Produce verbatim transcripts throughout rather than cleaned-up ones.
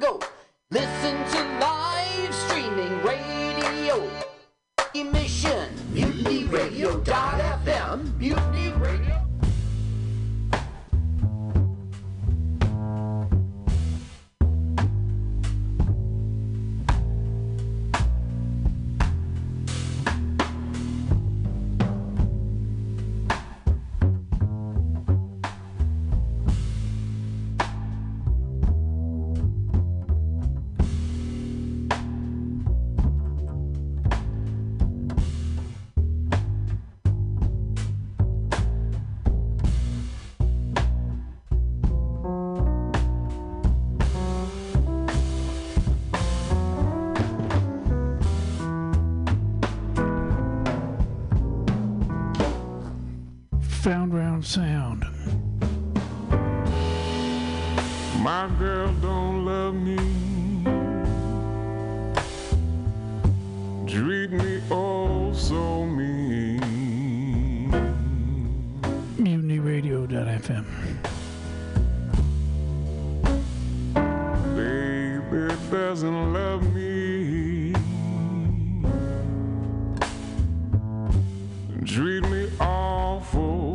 to go. Listen to live streaming radio. Emission mutiny radio dot f m. Mutiny Radio. Found round sound. My girl don't love me, treat me oh so mean. mutiny radio dot f m. Baby doesn't love me, treat me awful.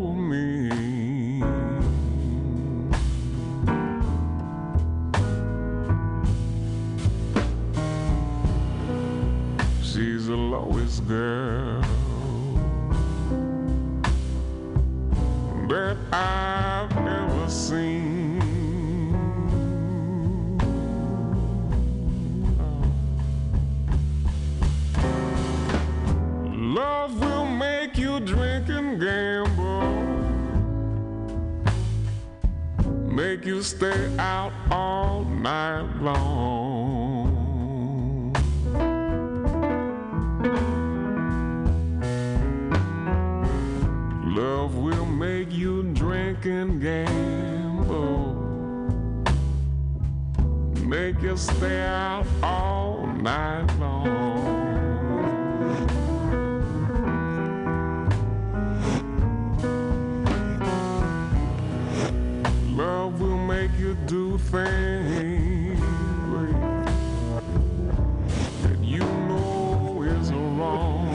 The lowest girl that I've ever seen. Love will make you drink and gamble, make you stay out all night long. Love will make you drink and gamble, make you stay out all night long. Love will make you do things that you know is wrong.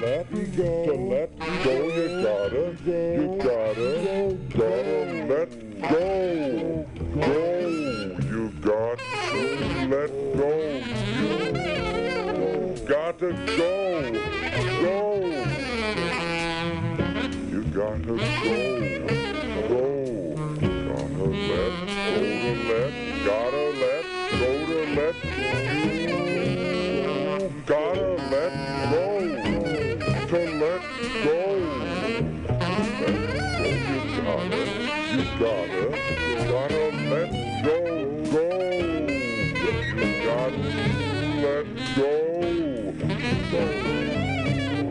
let go, to let go, you gotta, you gotta, gotta let go, go, you got to let go, you gotta go, go, you gotta go, go, gotta let go to let, gotta let go to let, you gotta let go. To let go. You gotta, you gotta let go, go. You gotta let go.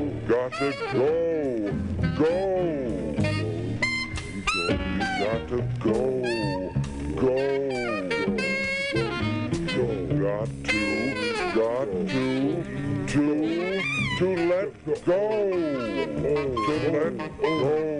You gotta go, go. You gotta go, go. You got to, got to, to. To let go, to let go, to let go,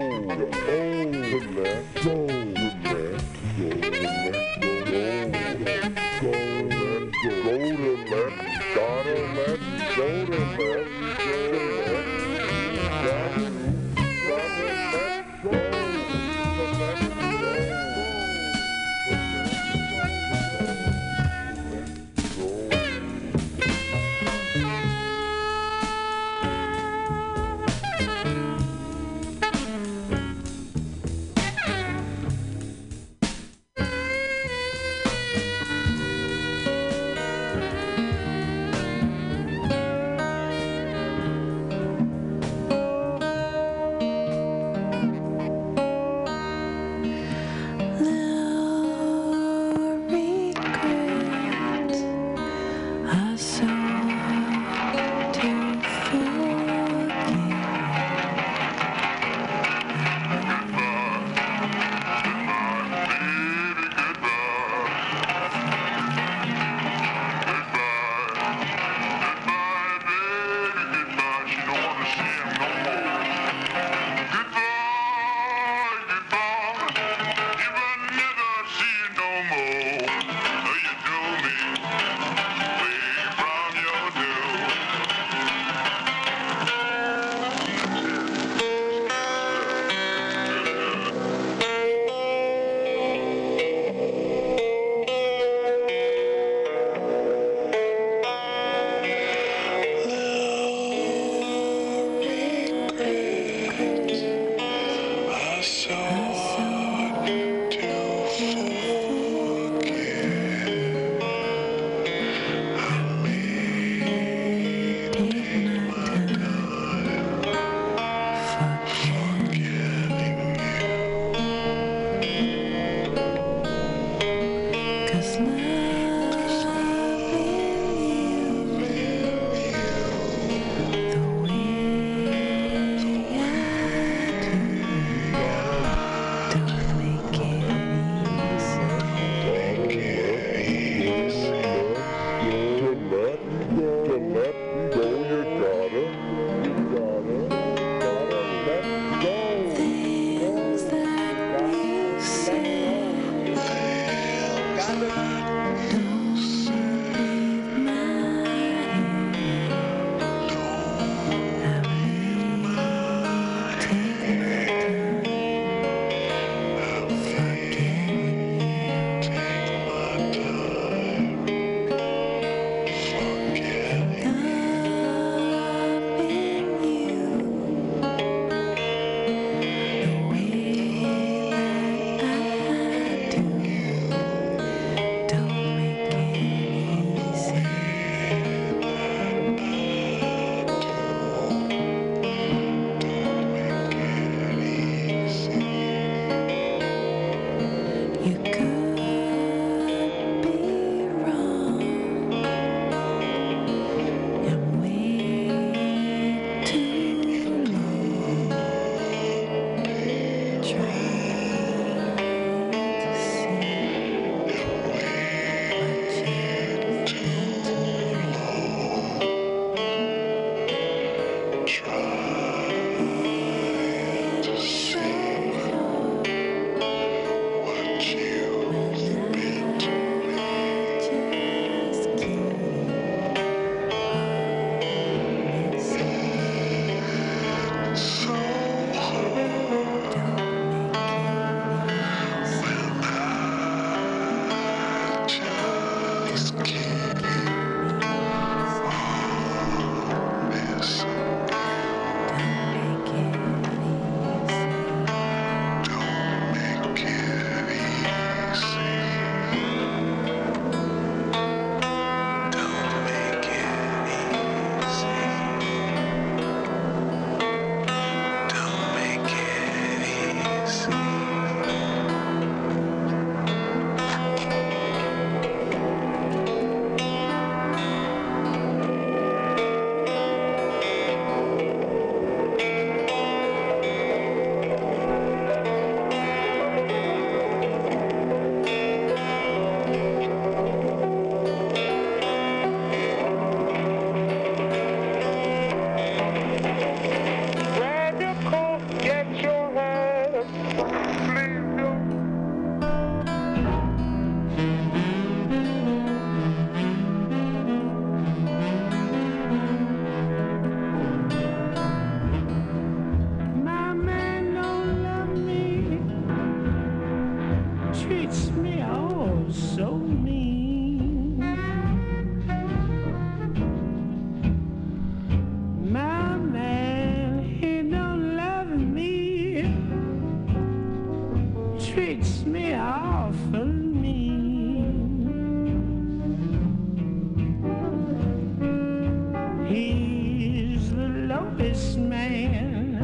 toughest man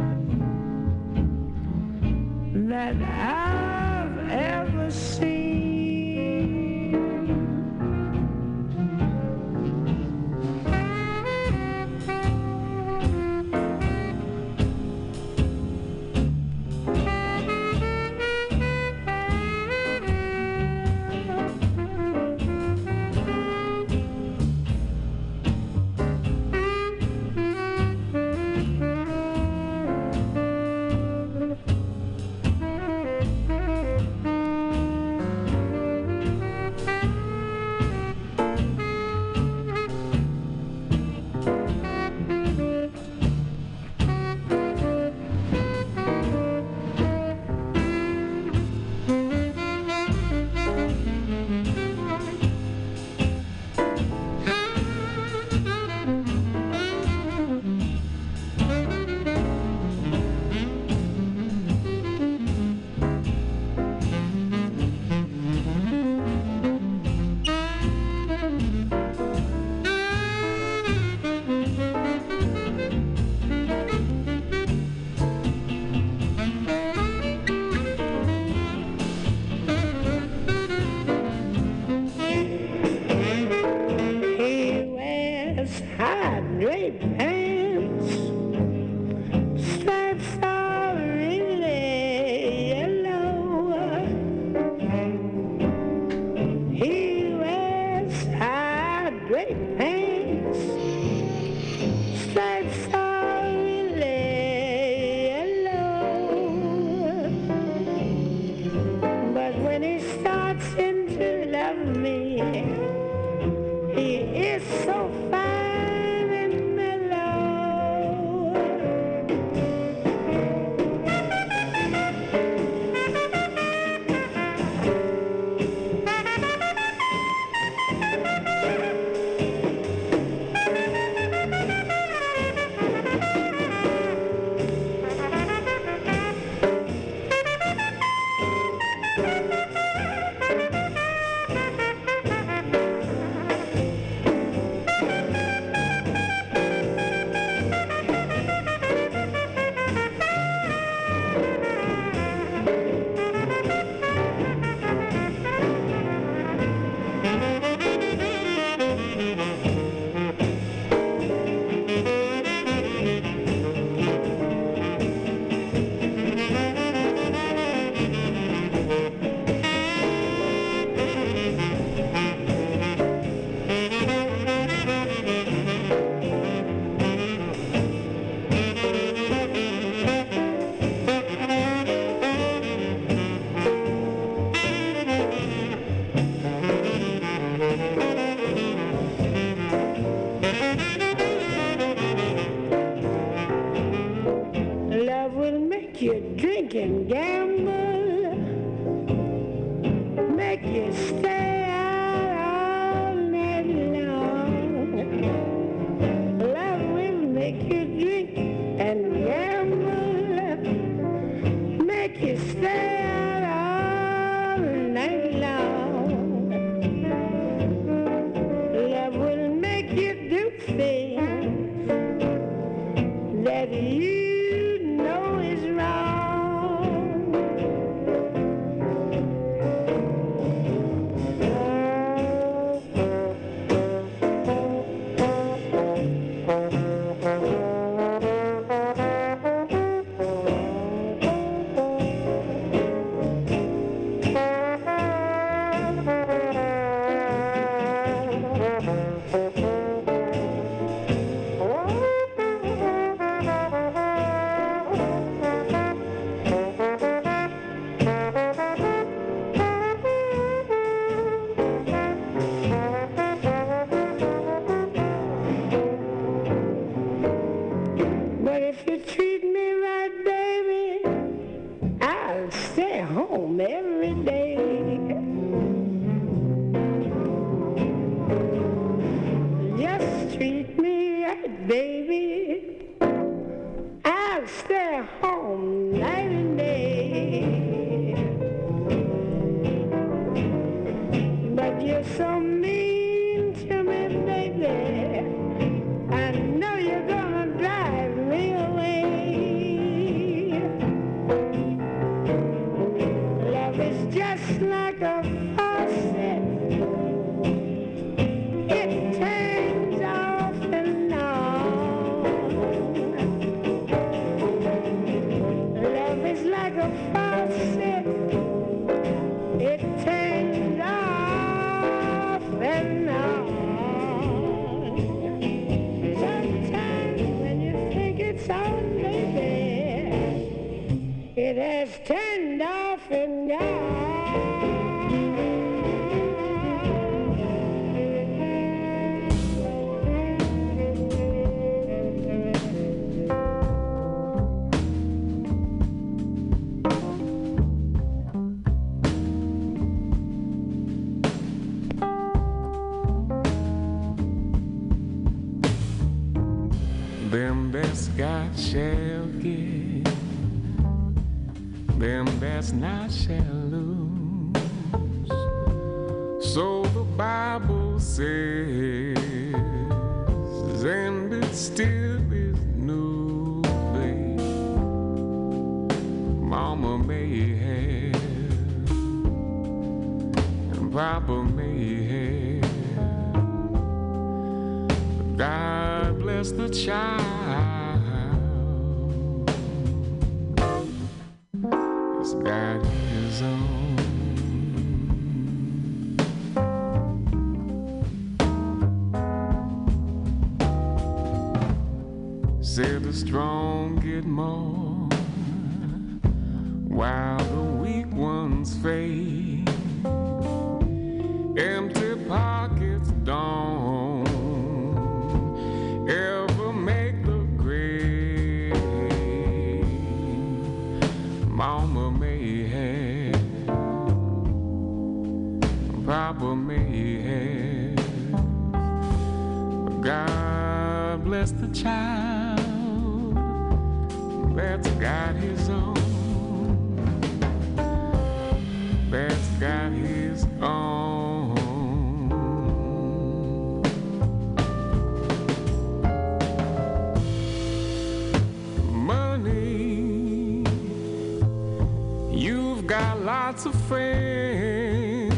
that I've ever seen. You're so mean to me, baby. I know you're gonna drive me Let's stand off and die. Them best God shall give, them best not shall lose. So the Bible says, and it still is news, babe. Mama may have, and Papa may have, but God bless the child has got his own. Say the strong get more while the weak ones fade. Empty pockets don't ever make the grave. Mama may have, Papa may have, God bless the child that's got his own, that's got his own. Got lots of friends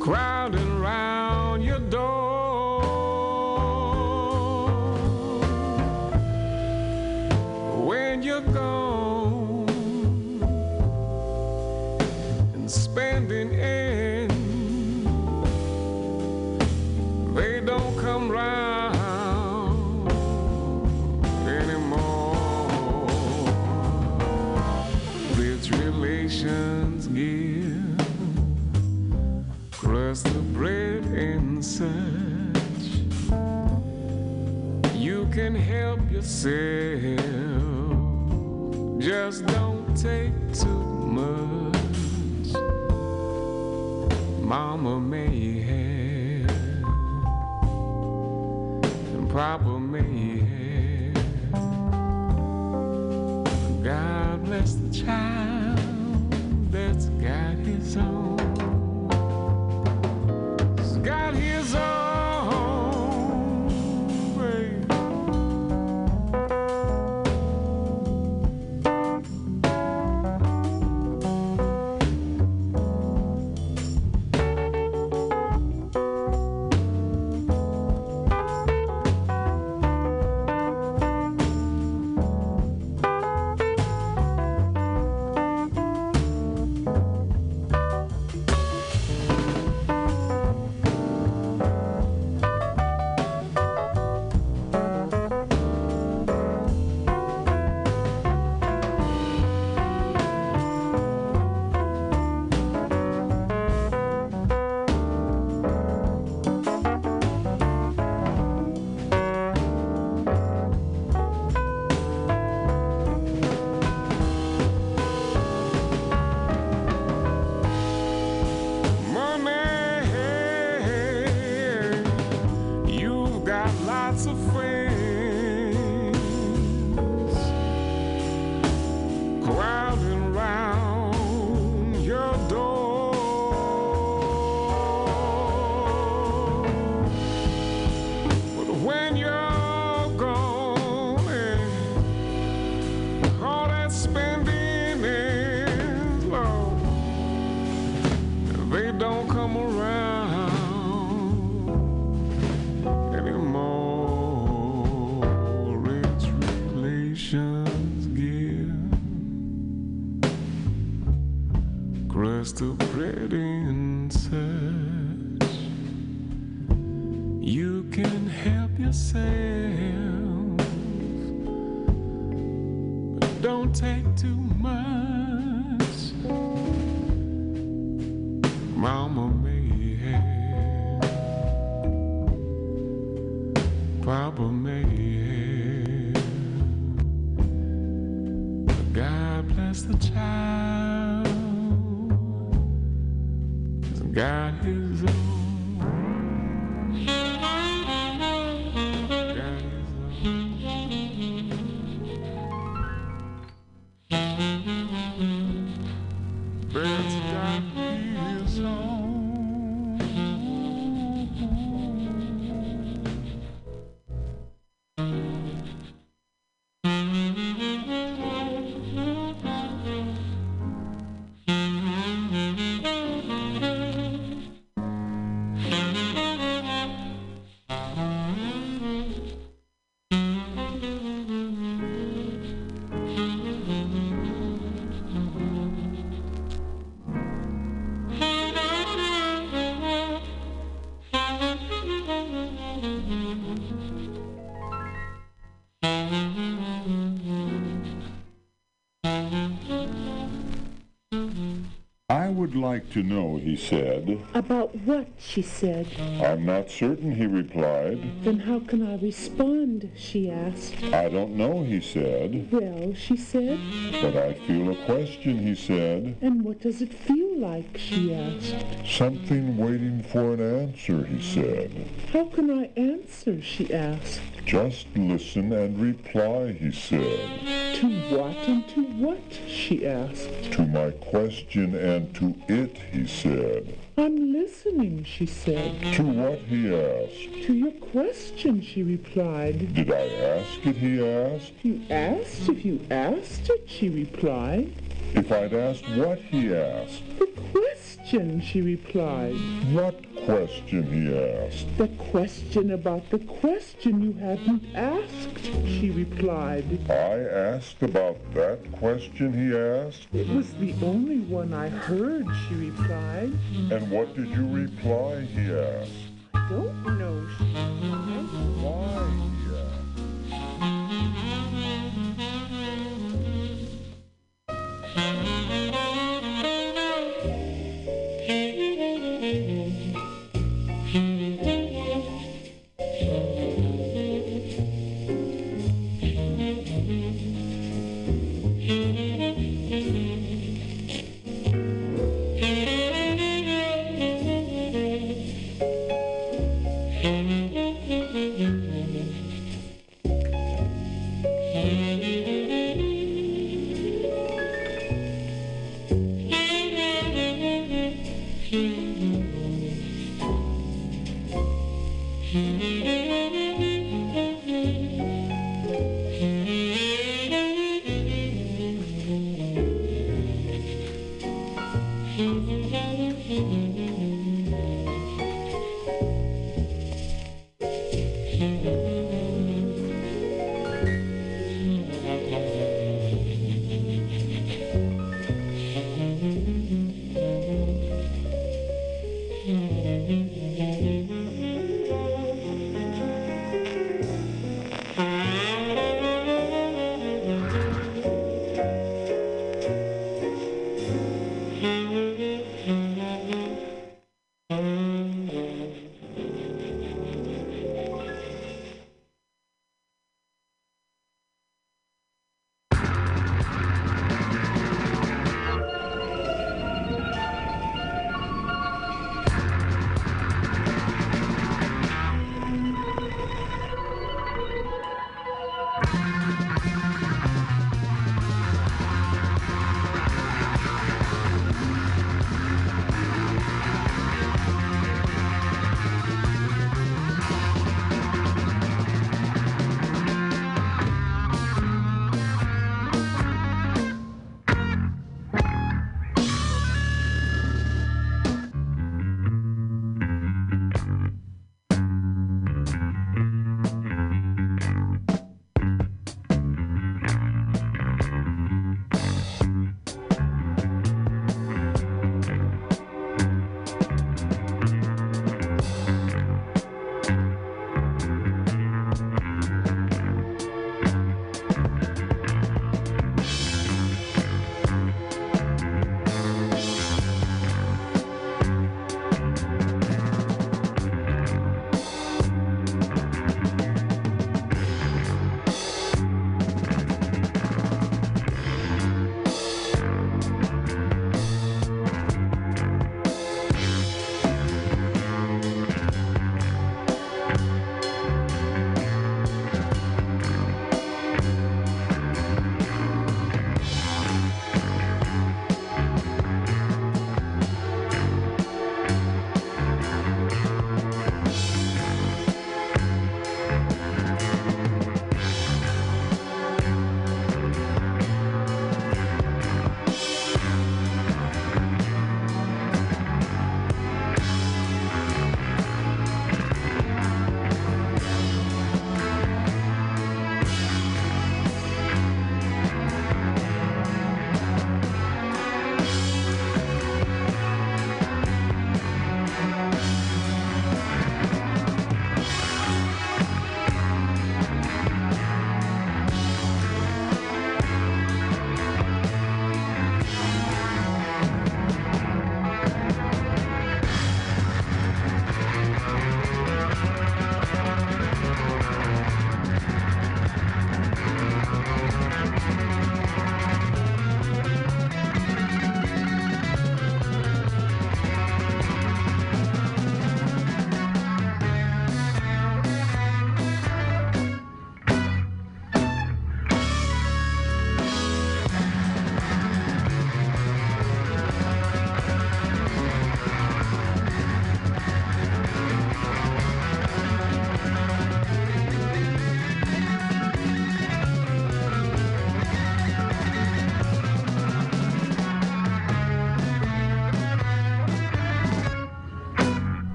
crowding round your door. When you're gone and spending in, they don't come round. Relations give, crust the bread and such. You can help yourself, just don't take too much. Mama may have, and Papa may have. God bless the child that's got his own. He's got his own way. You can help yourself, don't take too much. Mama may have, Papa may have, but God bless the child, he's got his own. Like to know, he said. About what, she said. I'm not certain, he replied. Then how can I respond, she asked. I don't know, he said. Well, she said. But I feel a question, he said. And what does it feel like, she asked. Something waiting for an answer, he said. How can I answer, she asked. Just listen and reply, he said. To what and to what, she asked. To my question and to it, he said. I'm listening, she said. To what, he asked. To your question, she replied. Did I ask it, he asked. You asked if you asked it, she replied. If I'd asked what, he asked. The question, she replied. What question, he asked. The question about the question you hadn't asked, she replied. I asked about that question, he asked. It was the only one I heard, she replied. And what did you reply, he asked. I don't know, she replied. Why? Mm-hmm.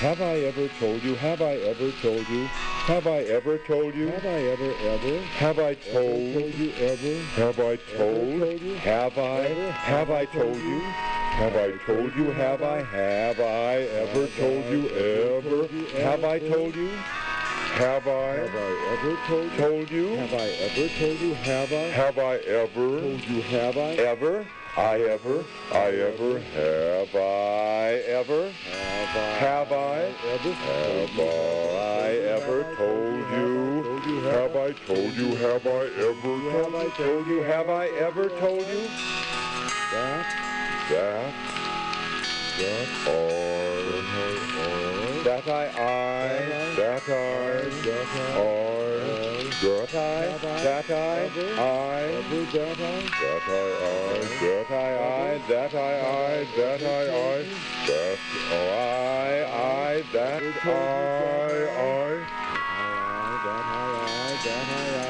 Have I ever told you? Have I ever told you? Have I ever told you? Have I ever ever? Have I told you ever? Have I told? Have I? Have I told you? Have I told you? Have I? Have I ever told you ever? Have I told you? Have I? Have I ever told? Told you? Have I ever told you? Have I? Have I ever told you? Have I ever? I ever, I ever, have I ever, have I, have I ever told you, have I told you, have I ever told you, have I ever told you, that, that, that, or, that I, I, that I, or, that I, that I, I, that I, that I, that I, that I, that I, that I, that I, that I,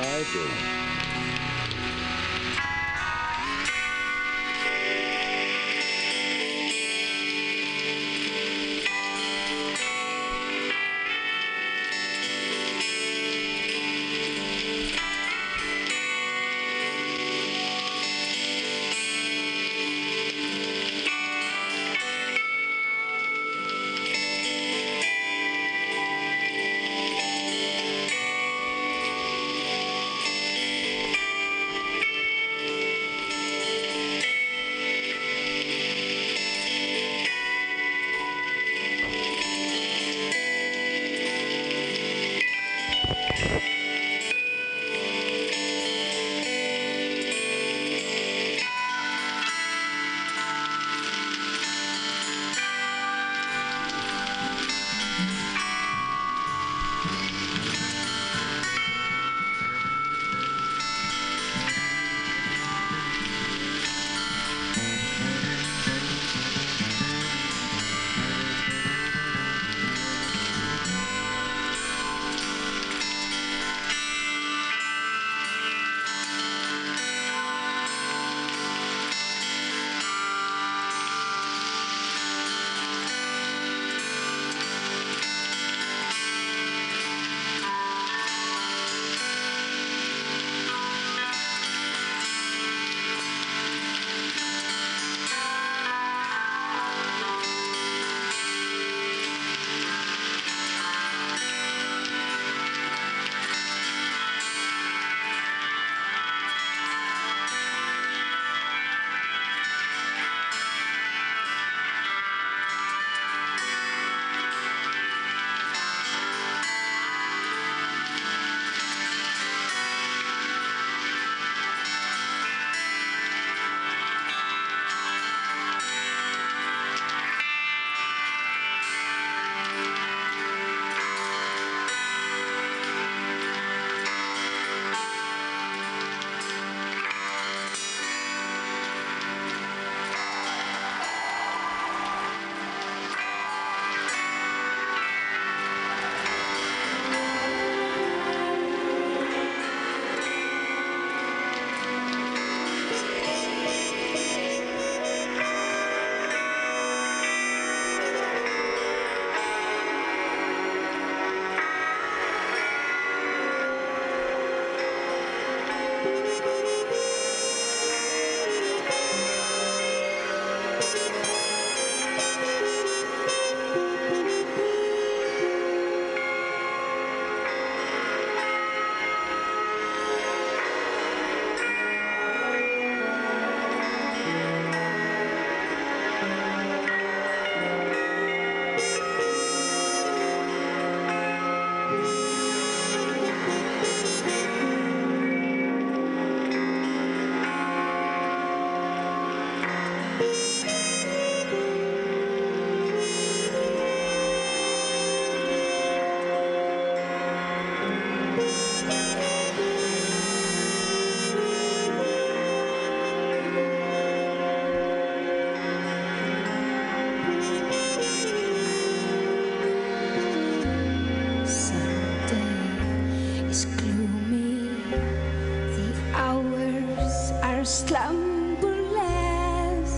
slumberless,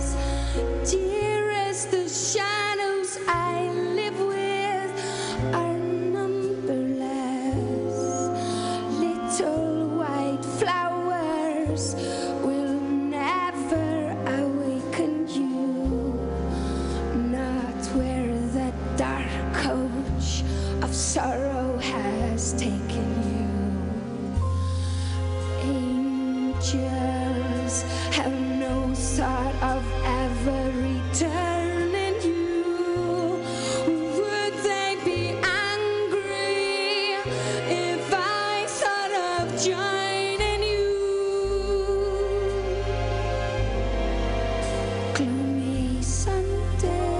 dear as the shadows I live with are numberless. Little white flowers will never awaken you, not where that dark coach of sorrow has taken you. Angels have no thought of ever returning you. Would they be angry if I thought of joining you? Gloomy Sunday,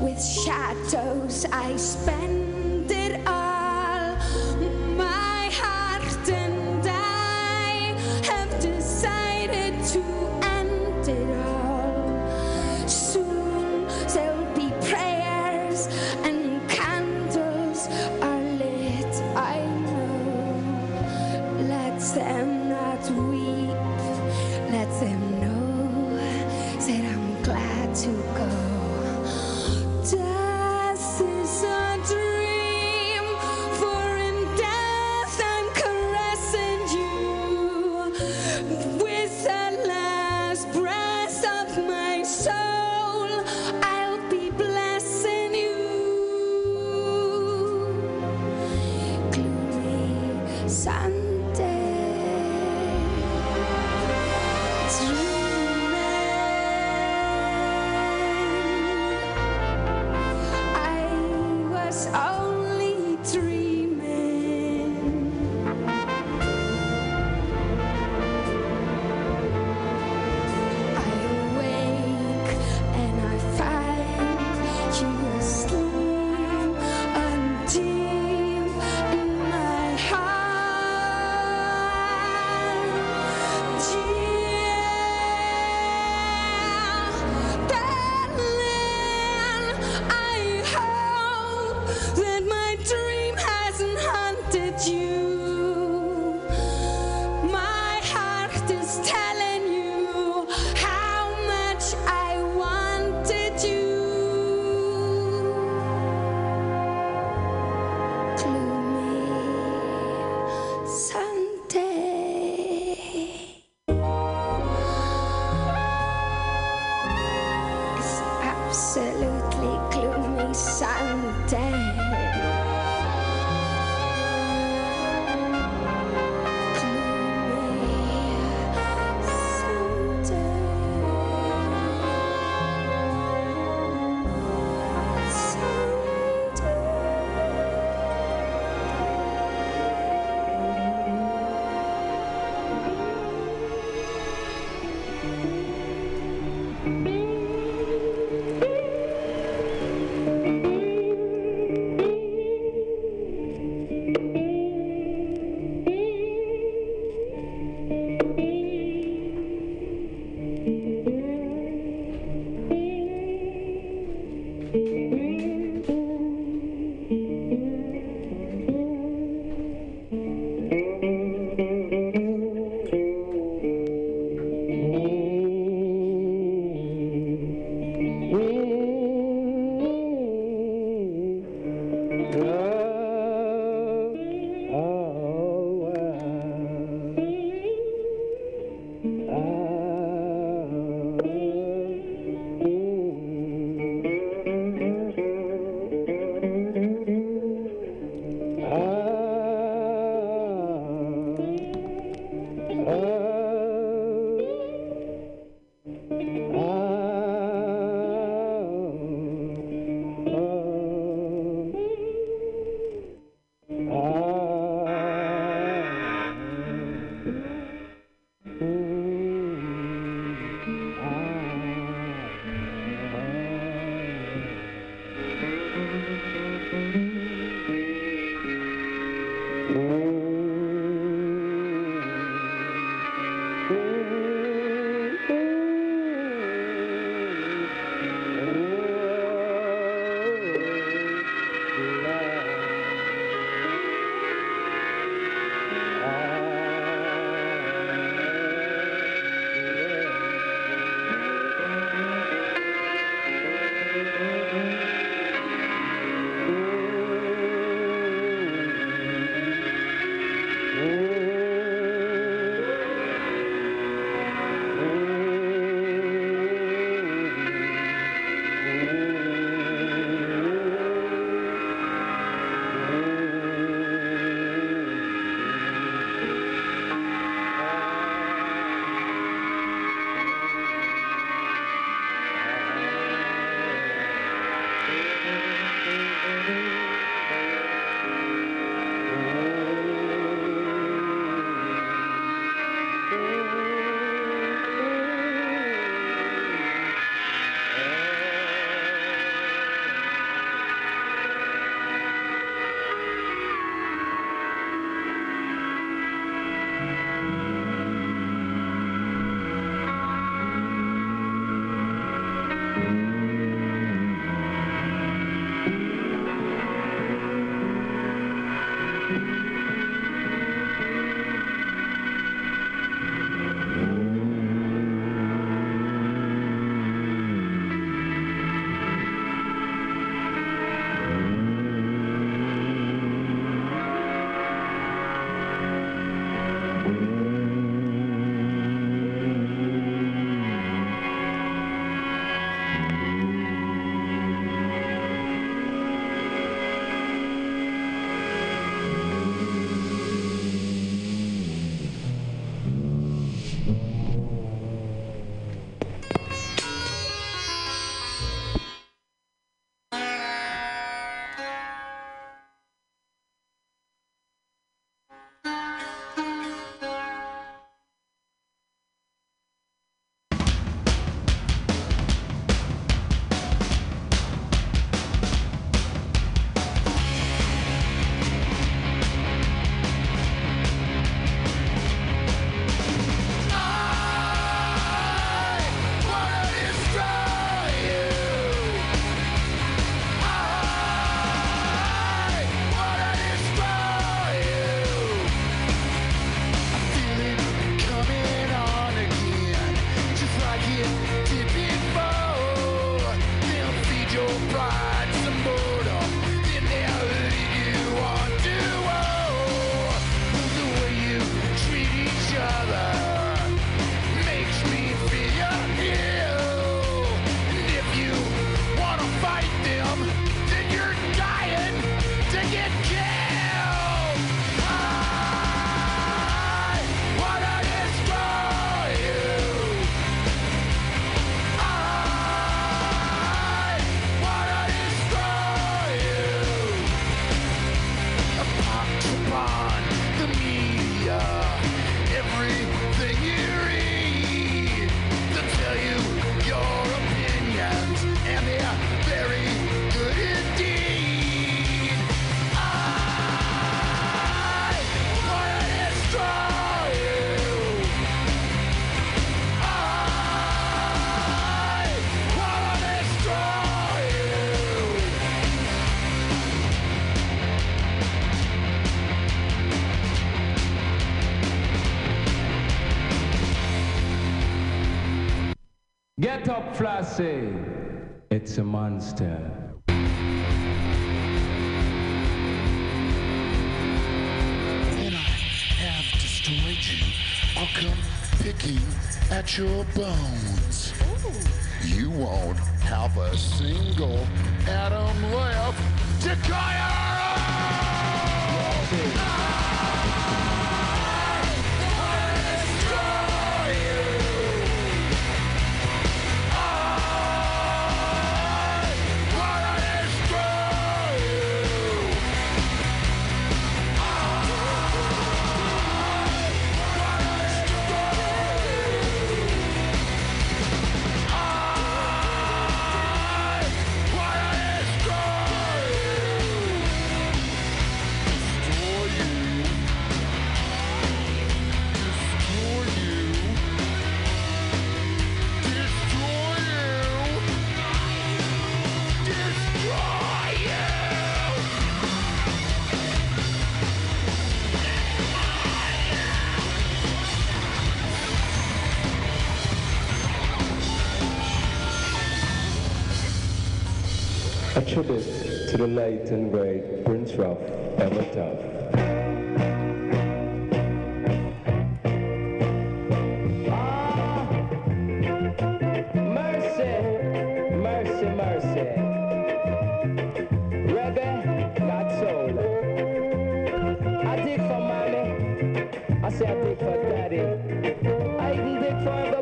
with shadows I spend it all. My heart and I have decided to end it all. Soon there'll be prayers and candles are lit, I know. Let them not weep, let them know that I'm glad to go. Death is a dream, for in death I'm caressing you. With the last breath of my soul, I'll be blessing you. Gloomy Sunday. Only dreaming. I awake and I find you asleep, and deep in my heart, dear darling, I hope that my dream hasn't haunted you. My heart is telling you how much I wanted you. Gloomy Sunday. It's absolutely gloomy Sunday. Mm-hmm. Get up, Flashy. It's a monster. When I have destroyed you, I'll come picking at your bones. Ooh. You won't have a single atom left to call your own. A tribute to the late and great Prince Ralph Bevertov. Thank you.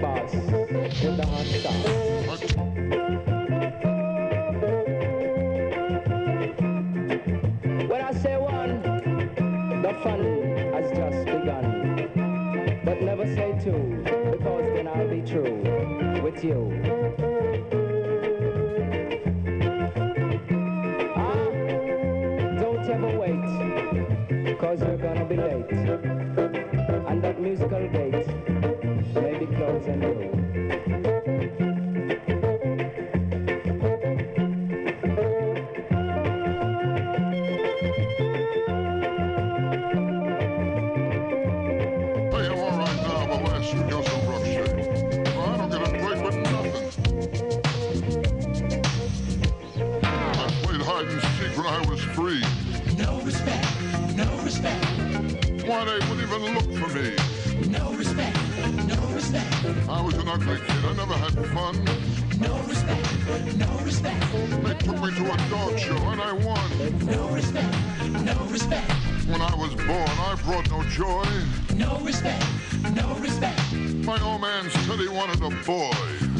bass with the hot stuff. When I say one, the fun has just begun. But never say two, because then I'll be true with you. Cause you're gonna be late, and that musical gate may be closed and new. Hey, I'm all right now, but last year you're some rough shit. Well, I don't get up great with nothing. I played hide and seek when I was free. No respect. No respect. Why they wouldn't even look for me. No respect. No respect. I was an ugly kid. I never had fun. No respect. No respect. They took me to a dog show and I won. No respect. No respect. When I was born, I brought no joy. No respect. No respect. My old man said he wanted a boy.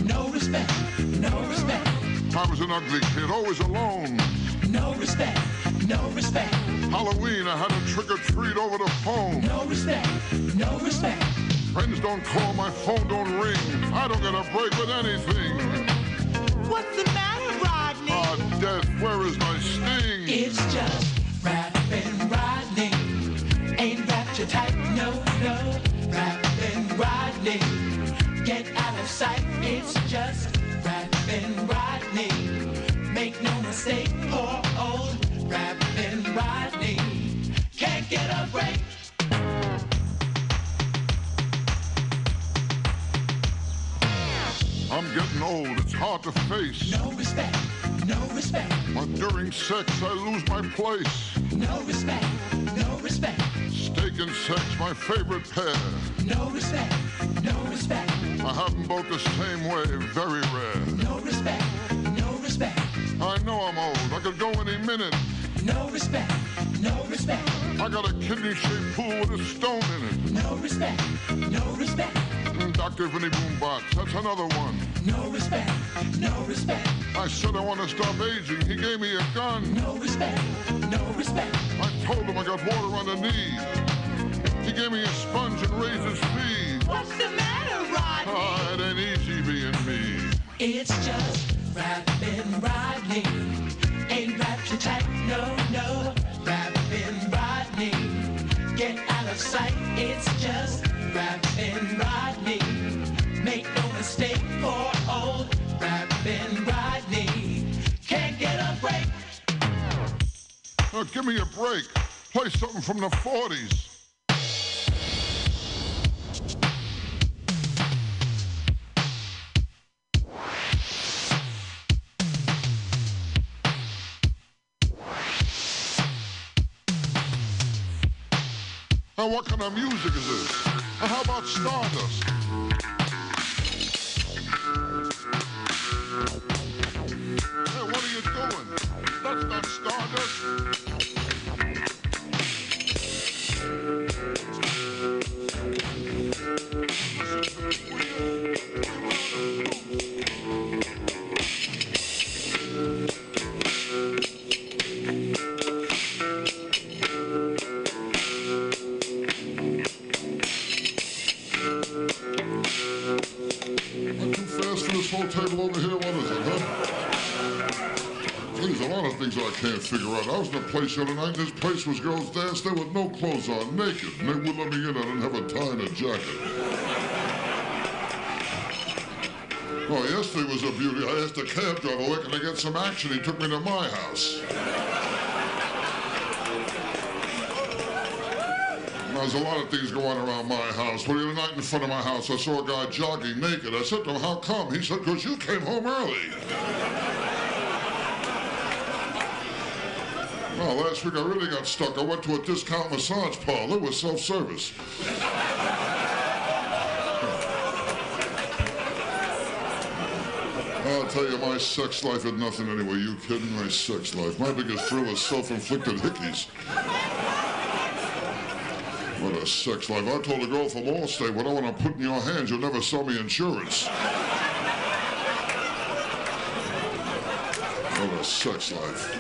No respect. No respect. I was an ugly kid, always alone. No respect. No respect. Halloween, I had a trick-or-treat over the phone. No respect, no respect. Friends don't call, my phone don't ring. I don't get a break with anything. What's the matter, Rodney? Ah, uh, death, where is my sting? It's just rappin' Rodney. Ain't rap your type, no, no. Rappin' Rodney. Get out of sight, it's just rappin' Rodney. Make no mistake, poor old Rappin' Rodney can't get a break. I'm getting old, it's hard to face. No respect, no respect. But during sex, I lose my place. No respect, no respect. Steak and sex, my favorite pair. No respect, no respect. I have them both the same way, very rare. No respect, no respect. I know I'm old, I could go any minute. No respect, no respect. I got a kidney-shaped pool with a stone in it. No respect, no respect. Mm, Doctor Vinnie Boombox, that's another one. No respect, no respect. I said I want to stop aging, he gave me a gun. No respect, no respect. I told him I got water on the knees. He gave me a sponge and raised his fees. What's the matter, Rodney? Oh, it ain't easy being me. It's just rappin' Rodney. Ain't rap your type, no, no. Rappin' Rodney. Get out of sight, it's just rappin' Rodney. Make no mistake, poor old rappin' Rodney can't get a break. Now give me a break. Play something from the forties. Now what kind of music is this? And how about Stardust? Hey, what are you doing? That's not Stardust. Table over here, what is it, huh? There's a lot of things I can't figure out. I was in a place the other night, and this place was girls dance there with no clothes on, naked, and they wouldn't let me in. I didn't have a tie and a jacket. Oh, yesterday was a beauty. I asked a cab driver, where can I get some action? He took me to my house. There's a lot of things going on around my house. Well, the other night in front of my house, I saw a guy jogging naked. I said to him, how come? He said, because you came home early. Well, last week I really got stuck. I went to a discount massage parlor. It was self-service. I'll tell you, my sex life is nothing anyway. You kidding? My sex life. My biggest thrill is self-inflicted hickeys. What a to six. Like, I told a girl from Allstate, what I want to put in your hands, you'll never sell me insurance. What a sex life.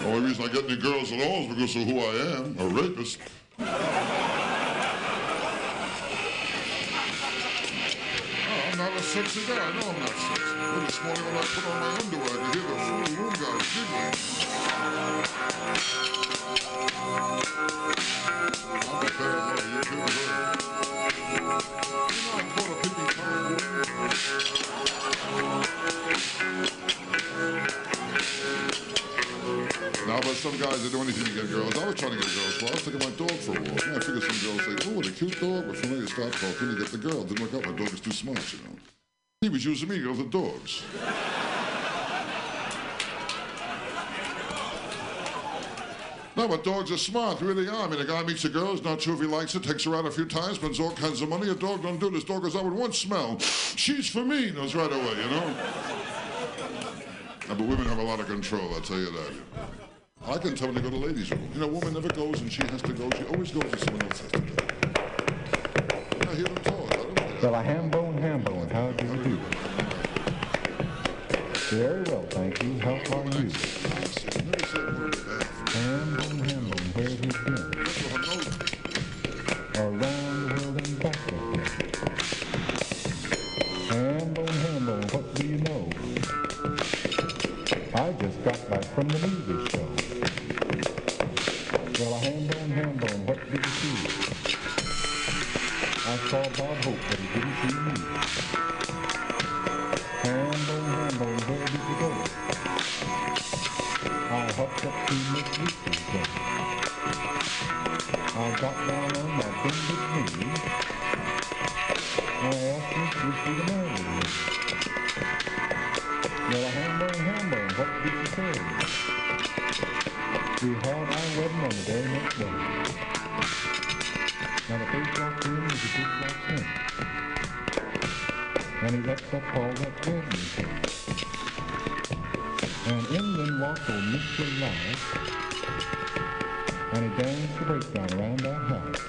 The only reason I get any girls at all is because of who I am, a rapist. Oh, I'm not a sexy guy. No, I'm not sexy. But this morning when I put on my underwear, I could hear the full room guys giggling. I'm a bad guy. You're doing good. You know, I caught a pippy time. Now, but some guys, they do anything to get girls. I was trying to get girls, so I was taking my dog for a walk. And I figured some girls say, oh, what a cute dog. But for me, I stopped talking to get the girl. Didn't look up. My dog is too smart, you know. He was using me to go for dogs. No, but dogs are smart, really are. I mean, a guy meets a girl, is not sure if he likes it, takes her out a few times, spends all kinds of money. A dog don't do this. Dog goes out with one smell. She's for me, knows right away, you know? No, but women have a lot of control, I'll tell you that. I can tell when they go to ladies' room. You know, a woman never goes and she has to go. She always goes and someone else has to go. I hear them talk. I don't know. Well, a ham bone, ham bone. How do you do? Very well, thank you. How are you? Ham bone, ham bone. Where have you been? Around the world and back again. Ham bone, ham bone. What do you know? I just got back from the movie show. Well, a ham bone, ham bone. What did you see? I saw Bob Hope, but he didn't see me. Hambone, hambone, where did you go? I hopped up to Miss Lucy's place. I got down on my bended knee. I asked Miss Lucy to marry me. Well, hambone, hambone, what did you say? Sweetheart, I wasn't on the very next day. Now the first locked room is a big black sin. And he lets up all that goodness. And in then walked old Mister Lodge. And he danced the breakdown around our house.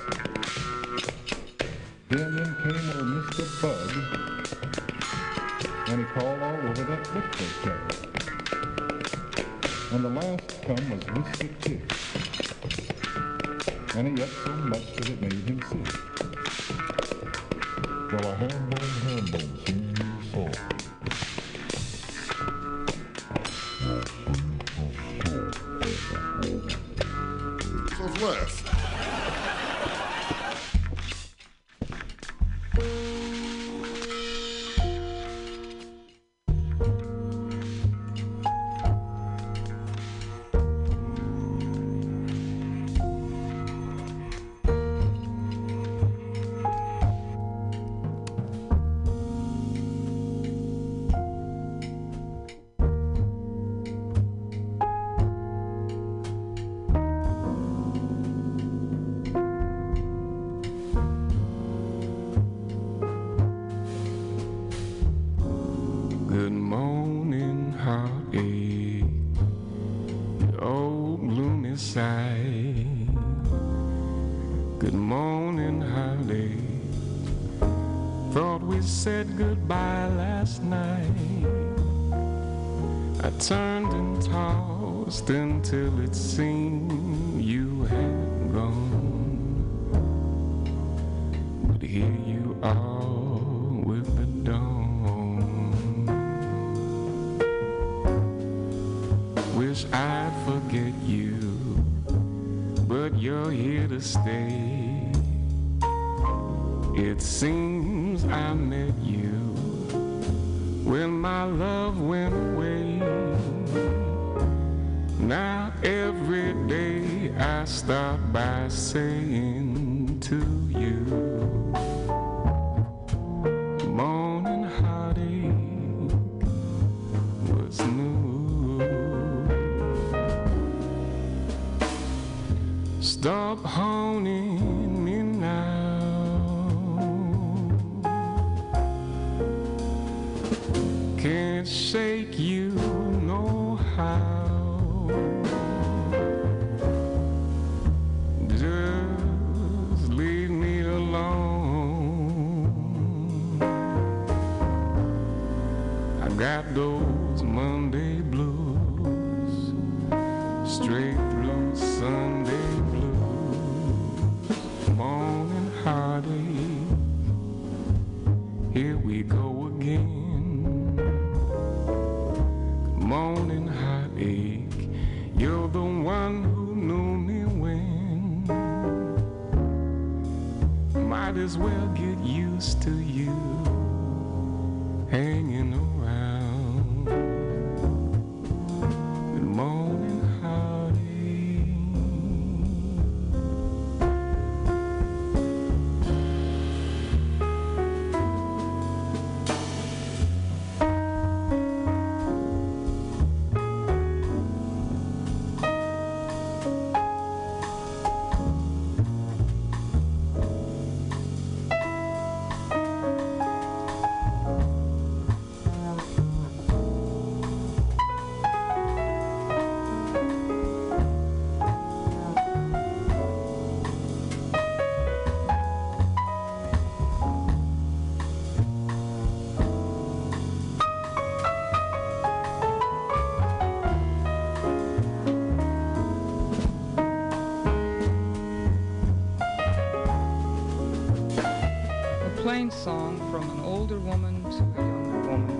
Then in came old Mister Bug. And he crawled all over that liquor tub. And the last to come was Mister Tick. And he ate so much that it made him sick. Well, a hambone, hambone, soon you saw. I've left. Until it seemed you had gone, but here you are with the dawn. Wish I'd forget you, but you're here to stay. It seems I met you when my love went away. Now every day I start by saying to you, morning heartache, what's new? Stop honing me now. Can't shake you, no how. morning heartache. You're the one who knew me when. Might as well get used to you hanging around. Good morning song from an older woman to a younger woman.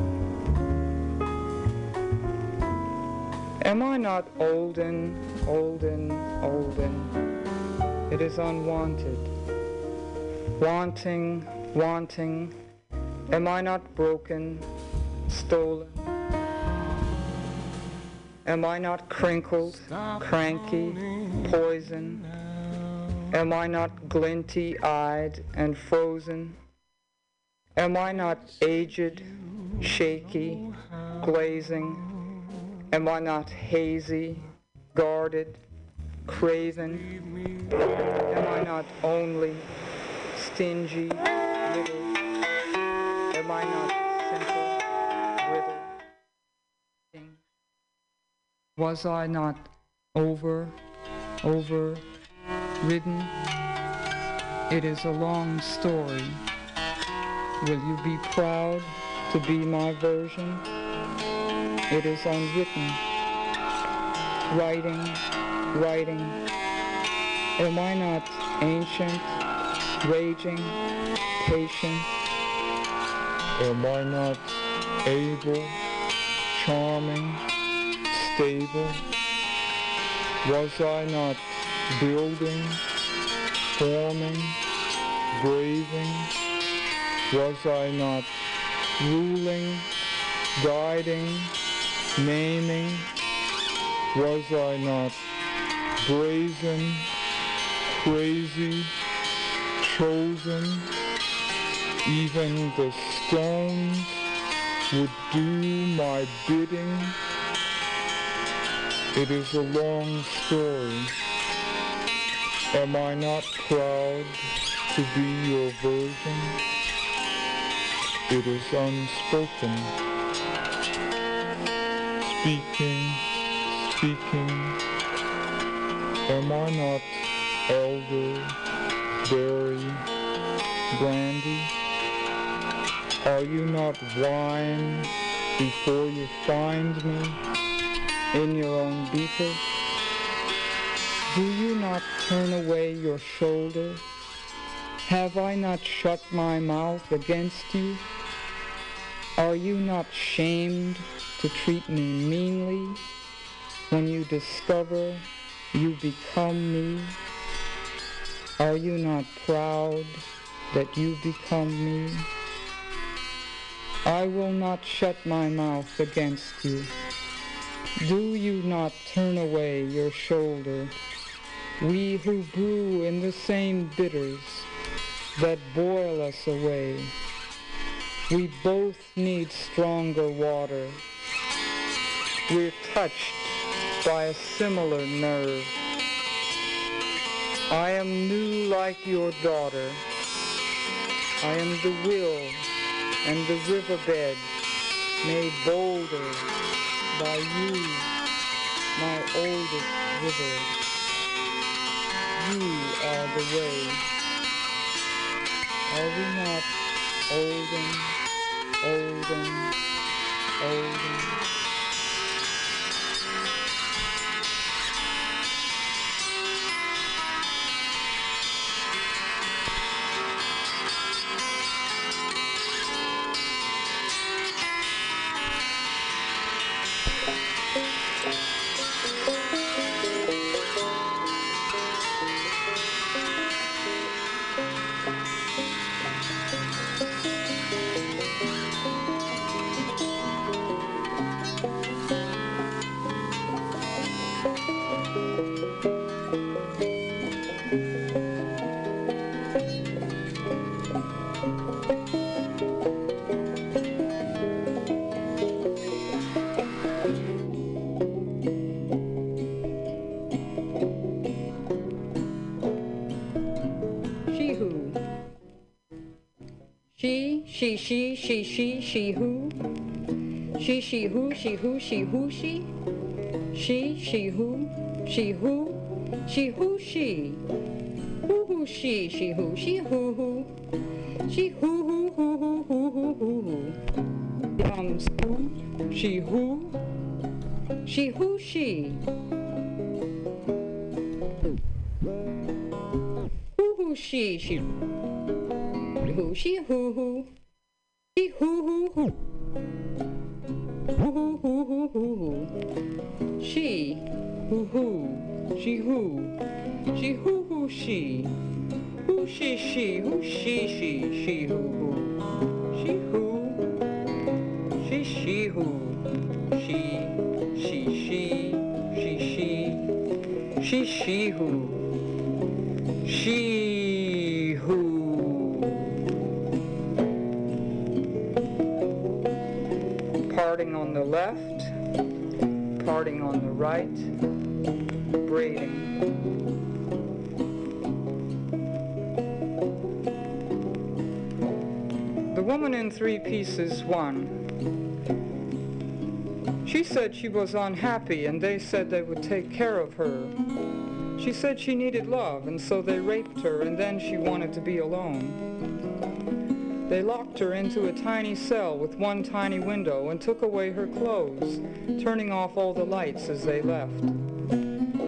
Am I not olden, olden, olden? It is unwanted. Wanting, wanting. Am I not broken, stolen? Am I not crinkled, cranky, poison? Am I not glinty-eyed and frozen? Am I not aged, shaky, glazing? Am I not hazy, guarded, craven? Am I not only, stingy, little? Am I not simple, withered? Was I not over, over, ridden? It is a long story. Will you be proud to be my version? It is unwritten. Writing, writing. Am I not ancient, raging, patient? Am I not able, charming, stable? Was I not building, forming, braving? Was I not ruling, guiding, naming? Was I not brazen, crazy, chosen? Even the stones would do my bidding. It is a long story. Am I not proud to be your virgin? It is unspoken, speaking, speaking. Am I not elder, berry, brandy? Are you not wine before you find me in your own beaker? Do you not turn away your shoulder? Have I not shut my mouth against you? Are you not shamed to treat me meanly? When you discover you become me, are you not proud that you become me? I will not shut my mouth against you. Do you not turn away your shoulder? We who brew in the same bitters that boil us away, we both need stronger water. We're touched by a similar nerve. I am new like your daughter. I am the will and the riverbed made bolder by you, my oldest river. You are the way. Are we not olden, olden, olden? She, she, she, she, she, who? She, she, who, she, who, she, who, she? She, she, who, she, who? She, who, she? Who, who, she, she, who, she, who, who? She, who, who, who, who, who, who, who, who? Comes who, she, who? She, who, she? Who, who, she, she? Who, she, who, who? She hoo hoo hoo. Hoo hoo hoo hoo hoo hoo. She hoo hoo. She hoo. She hoo hoo she. Hoo she she. Hoo she she. She hoo hoo. She hoo. She she hoo. She she she. She she. She she hoo. She hoo. Parting on the left, parting on the right, braiding. The woman in three pieces won. She said she was unhappy and they said they would take care of her. She said she needed love and so they raped her and then she wanted to be alone. They locked her into a tiny cell with one tiny window and took away her clothes, turning off all the lights as they left.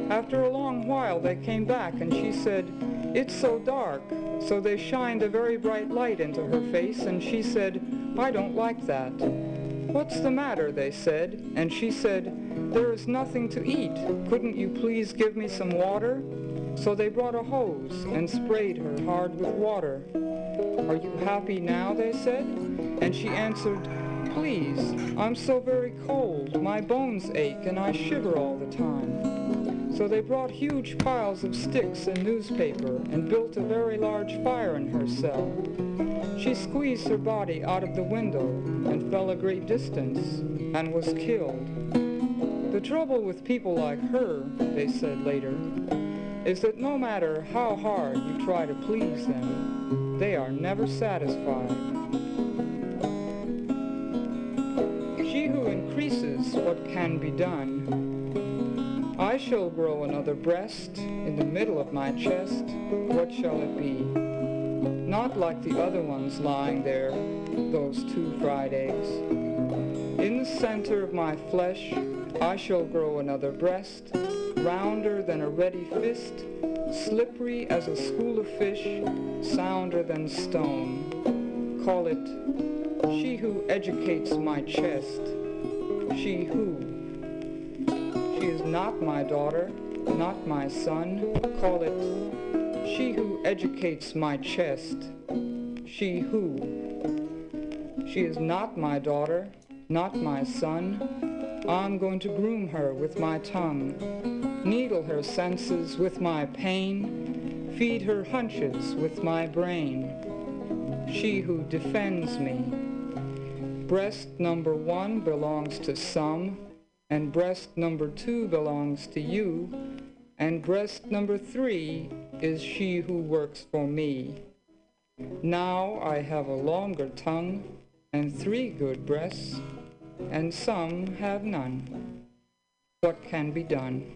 After a long while, they came back and she said, "It's so dark." So they shined a very bright light into her face and she said, "I don't like that." "What's the matter?" they said. And she said, "There is nothing to eat. Couldn't you please give me some water?" So they brought a hose and sprayed her hard with water. "Are you happy now?" they said. And she answered, "Please, I'm so very cold. My bones ache and I shiver all the time." So they brought huge piles of sticks and newspaper and built a very large fire in her cell. She squeezed her body out of the window and fell a great distance and was killed. "The trouble with people like her," they said later, is that no matter how hard you try to please them, they are never satisfied. She who increases what can be done, I shall grow another breast in the middle of my chest, what shall it be? Not like the other ones lying there, those two fried eggs. In the center of my flesh, I shall grow another breast, rounder than a ready fist, slippery as a school of fish, sounder than stone. Call it, she who educates my chest, she who. She is not my daughter, not my son. Call it, she who educates my chest, she who. She is not my daughter, not my son. I'm going to groom her with my tongue. Needle her senses with my pain, feed her hunches with my brain. She who defends me. Breast number one belongs to some, and breast number two belongs to you, and breast number three is she who works for me. Now I have a longer tongue, and three good breasts, and some have none. What can be done?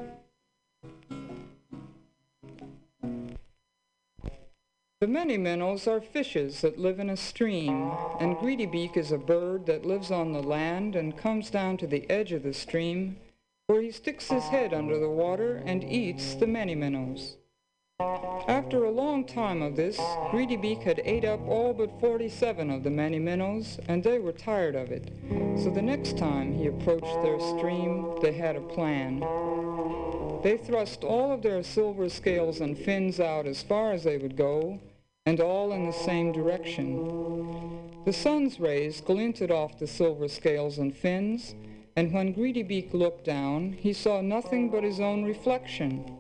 The many minnows are fishes that live in a stream, and Greedybeak is a bird that lives on the land and comes down to the edge of the stream, where he sticks his head under the water and eats the many minnows. After a long time of this, Greedybeak had ate up all but forty-seven of the many minnows, and they were tired of it. So the next time he approached their stream, they had a plan. They thrust all of their silver scales and fins out as far as they would go, and all in the same direction. The sun's rays glinted off the silver scales and fins, and and when Greedy Beak looked down, he saw nothing but his own reflection.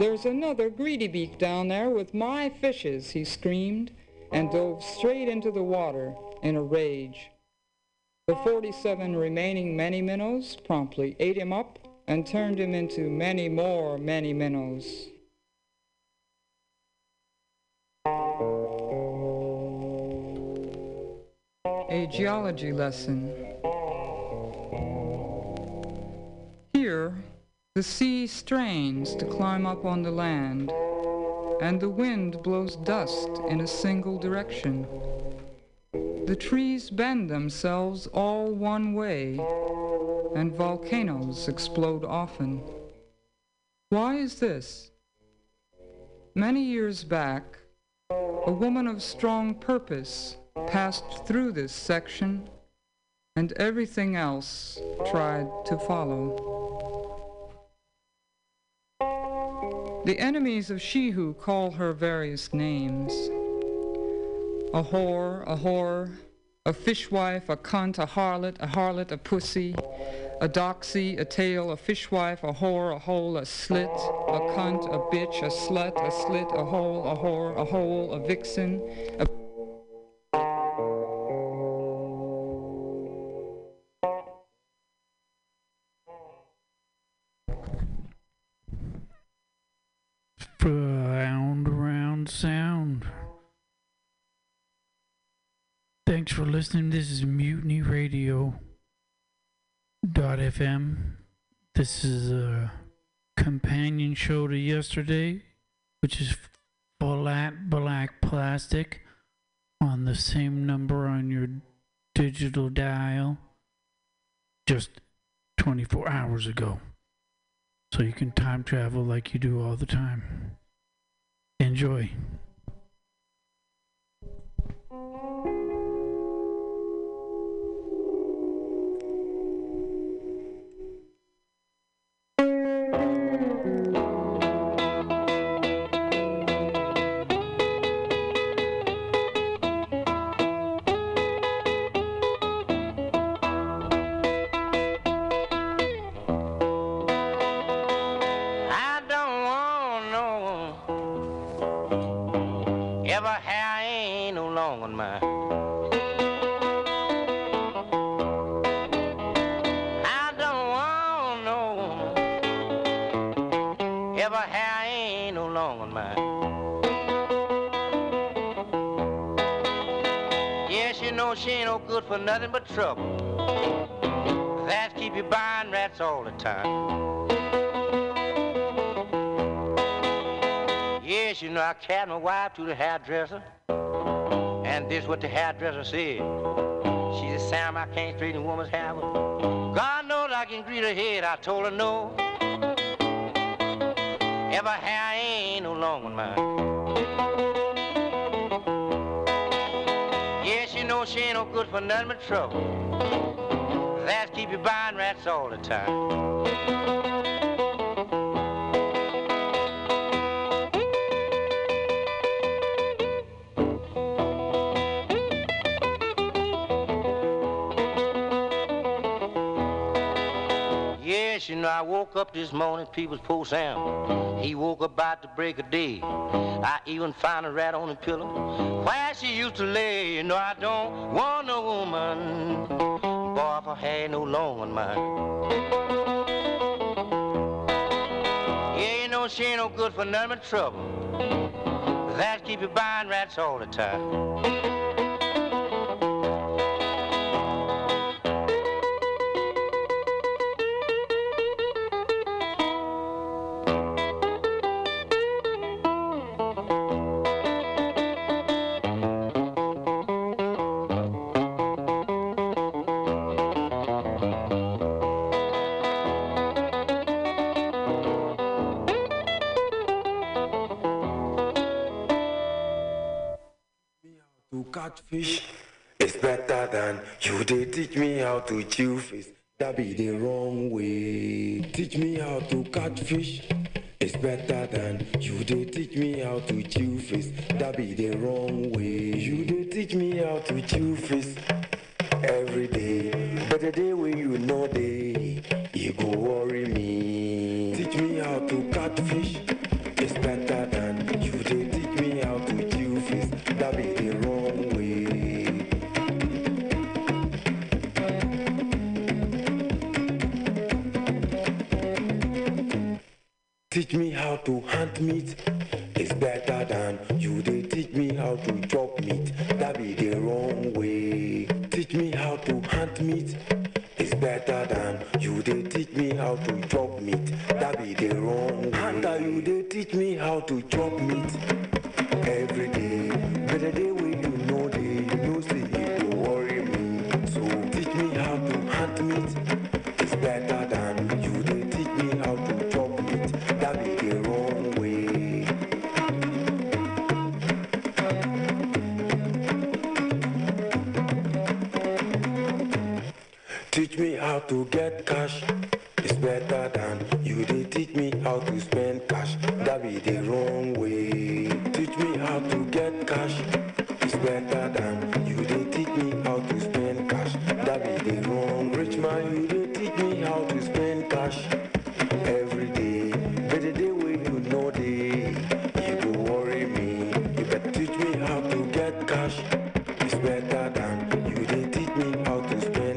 "There's another Greedy Beak down there with my fishes," he screamed, and dove straight into the water in a rage. The forty-seven remaining many minnows promptly ate him up and turned him into many more many minnows. A geology lesson. Here, the sea strains to climb up on the land, and the wind blows dust in a single direction. The trees bend themselves all one way, and volcanoes explode often. Why is this? Many years back, a woman of strong purpose passed through this section, and everything else tried to follow. The enemies of Shehu call her various names: a whore, a whore, a fishwife, a cunt, a harlot, a harlot, a pussy, a doxy, a tail, a fishwife, a whore, a hole, a slit, a cunt, a bitch, a slut, a slit, a hole, a whore, a hole, a vixen, a Thanks for listening. This is Mutiny Radio dot f m. This is a companion show to yesterday, which is Flat Black Plastic on the same number on your digital dial just twenty-four hours ago. So you can time travel like you do all the time. Enjoy. Nothing but trouble. Rats keep you buying rats all the time. Yes, you know, I carried my wife to the hairdresser, and this is what the hairdresser said. She said, "Sam, I can't straighten a woman's hair. God knows I can greet her head." I told her no. Every hair ain't no long on mine. She ain't no good for nothing but trouble. Rats keep you buying rats all the time. You know, I woke up this morning, people's poor Sam. He woke up about the break of day. I even found a rat on the pillow where she used to lay. You know, I don't want no woman. Boy, if I had no long on mine. Yeah, you know, she ain't no good for nothing but trouble. Rats keep you buying rats all the time. Fish. It's better than you. They teach me how to chew fish. That be the wrong way. Teach me how to catch fish. It's better than you. They teach me how to chew fish. That be the wrong way. You they teach me how to chew fish. every day. But the day when you know day, you go worry me. Teach me how to catch fish, it's better than you did. Teach me how to chew fish, that is the wrong way. Teach me how to hunt meat, it's better than you did. Teach me how to chop meat, that be the wrong way. Teach me how to hunt meat, it's better than you did. Teach me how to chop meat, that be the wrong way. Hunter, you did teach me how to chop meat every day. But the day when you know the you know see it will worry me. So teach me how to hunt meat, it's better than you did. Teach me how to chop meat, that be the wrong way. Teach me how to get cash, it's better than you did. Teach me how to spend cash, that be the wrong way. Teach me how to get cash, it's better than you did. Teach me how to spend cash, that be the wrong. Rich man, you did teach me how to spend cash every day. But the day when you know day, you will worry me. You better teach me how to get cash, it's better than you did. Teach me how to spend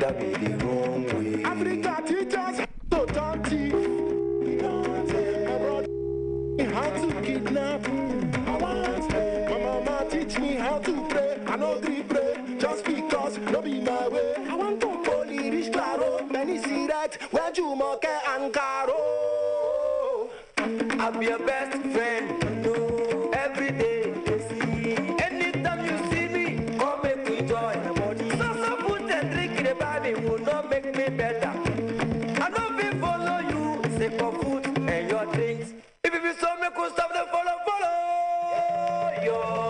that be the wrong way. Africa teachers to talk to you. How to kidnap. I want to. My mama teach me how to pray. I know three pray. Just because no be my way. I want to holy rich claro. Many see that where you moke and caro. I'll be your best friend. No. Every day they see. Anytime you see me, come make me joy. It will not make me better. I don't be follow you, say for food and your drinks. If you be so me could stop the follow, follow yo.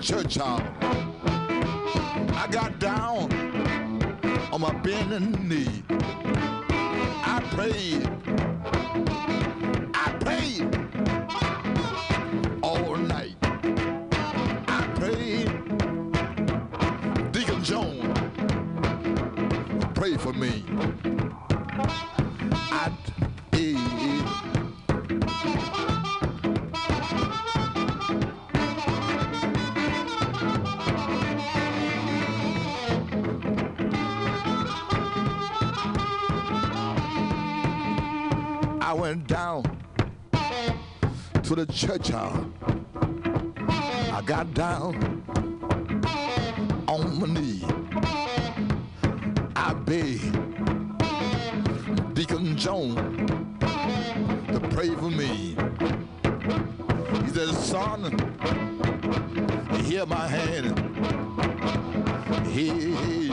Church hall. I got down on my bending knee. I prayed. I prayed all night. I prayed. Deacon Jones, pray for me. I going down to the churchyard. I got down on my knee. I begged Deacon Jones to pray for me. He said, "Son, hear my hand. Hey, hey,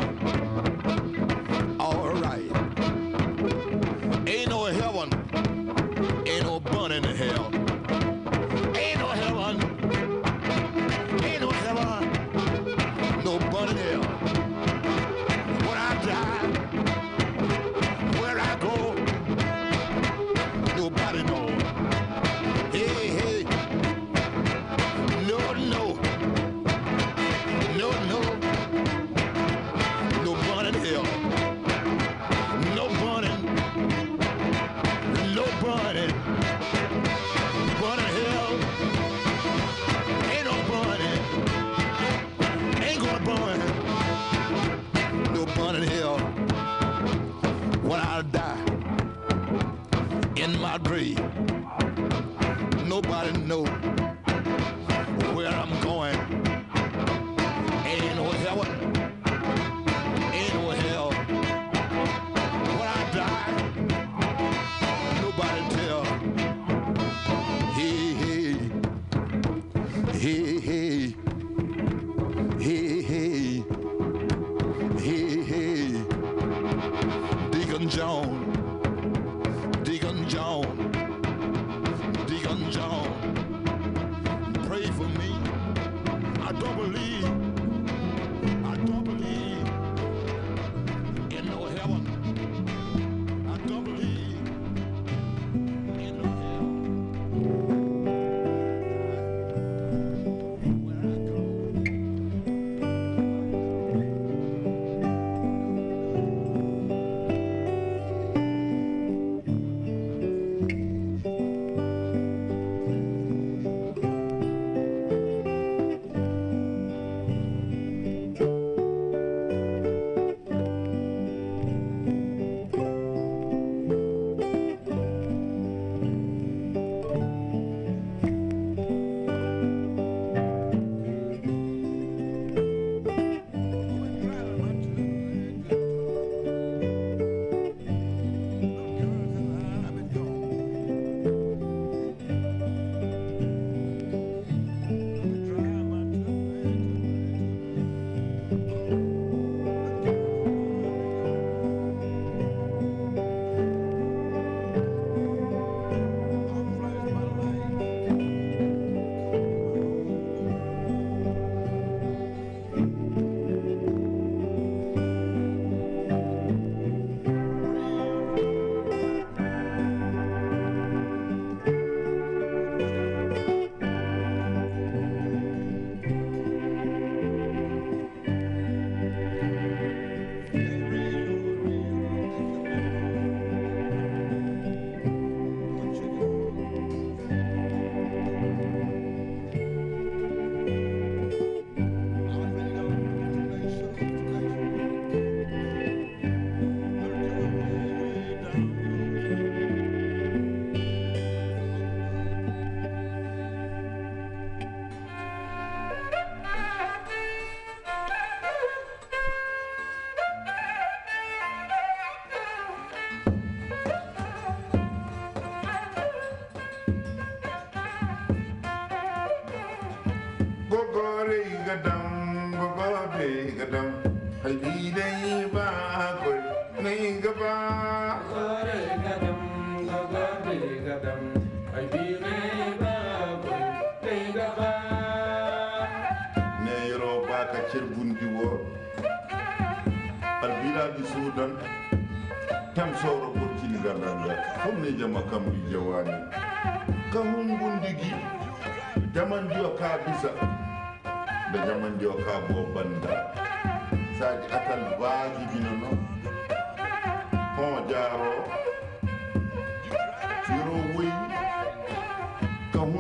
all right. Ain't no heaven, ain't no bun in the hell. Ain't no heaven, ain't no heaven, no bun in hell. When I die, where I go, nobody knows. Hey, hey, no, no, no, no. In my dream, nobody knows where I'm going. Ain't no heaven, ain't no hell. When I die, nobody tell. Hey, hey, hey, hey, hey, hey, hey, hey, Deacon Jones. Deacon Jones, Deacon Jones, pray for me. I don't believe, I don't believe in no heaven. I don't believe in no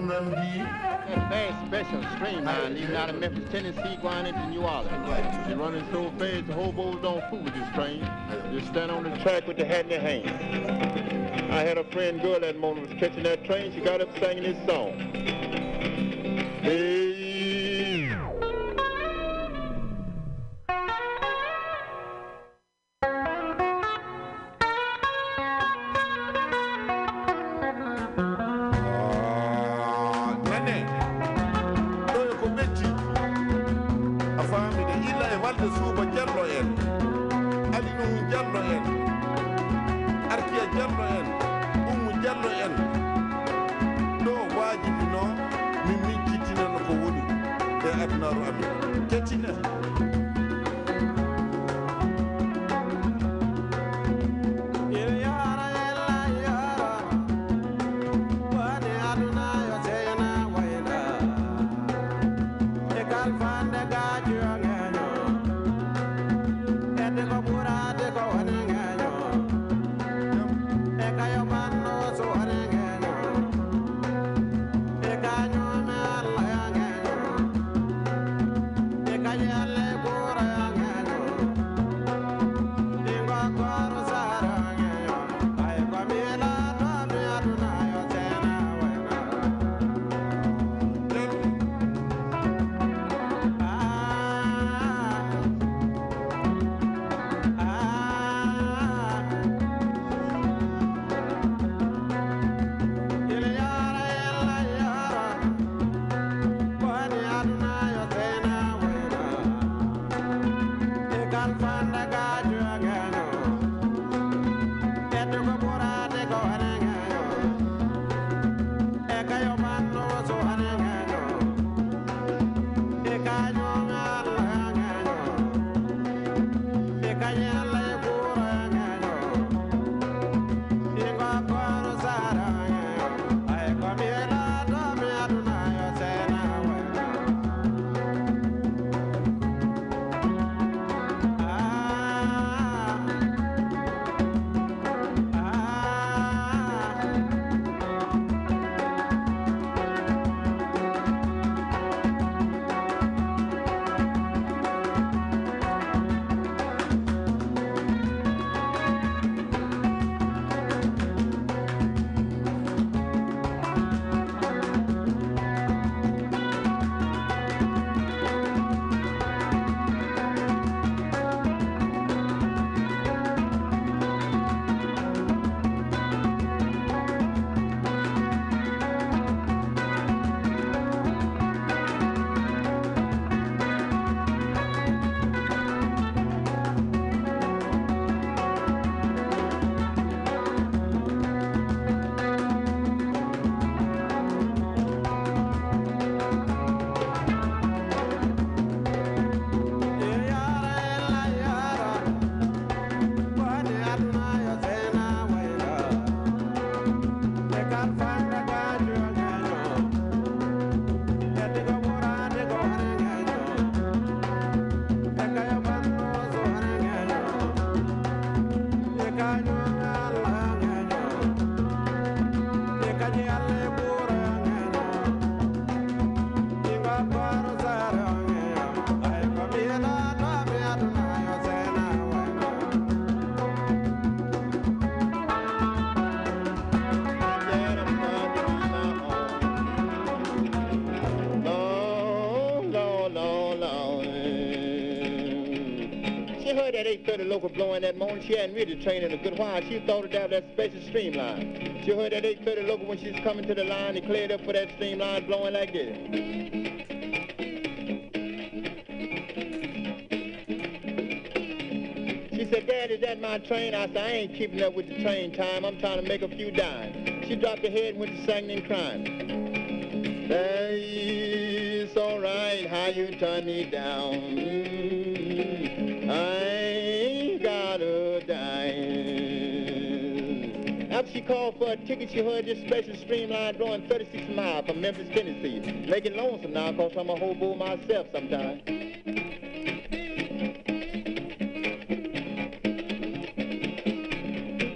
That fast special train line leaving out of Memphis, Tennessee, going into New Orleans. It's running so fast the hobos don't fool with this train. Just stand on the track with the hat in their hand. I had a friend girl that morning was catching that train. She got up singing this song. Hey. The local blowing that morning, she hadn't really trained in a good while. She thought it out that special streamline. She heard that eight thirty local when she was coming to the line and cleared up for that streamline blowing like this. She said, "Dad, is that my train?" I said, "I ain't keeping up with the train time. I'm trying to make a few dimes." She dropped her head and went to singing and crying. Hey, it's all right how you turn me down. Mm-hmm. I After she called for a ticket, she heard this special streamline drawing thirty-six miles from Memphis, Tennessee. Making lonesome now, cause I'm a hobo myself sometimes.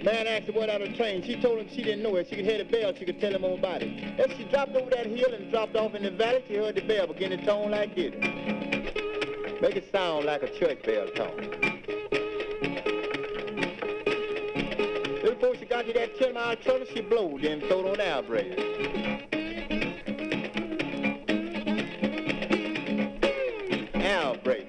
Man asked the word out on the train. She told him she didn't know it. She could hear the bell. She could tell him all about it. As she dropped over that hill and dropped off in the valley, she heard the bell begin to tone like this. Make it sound like a church bell tone. Before she got to that ten mile trailer, she blowed and throwed on our bread. Our bread.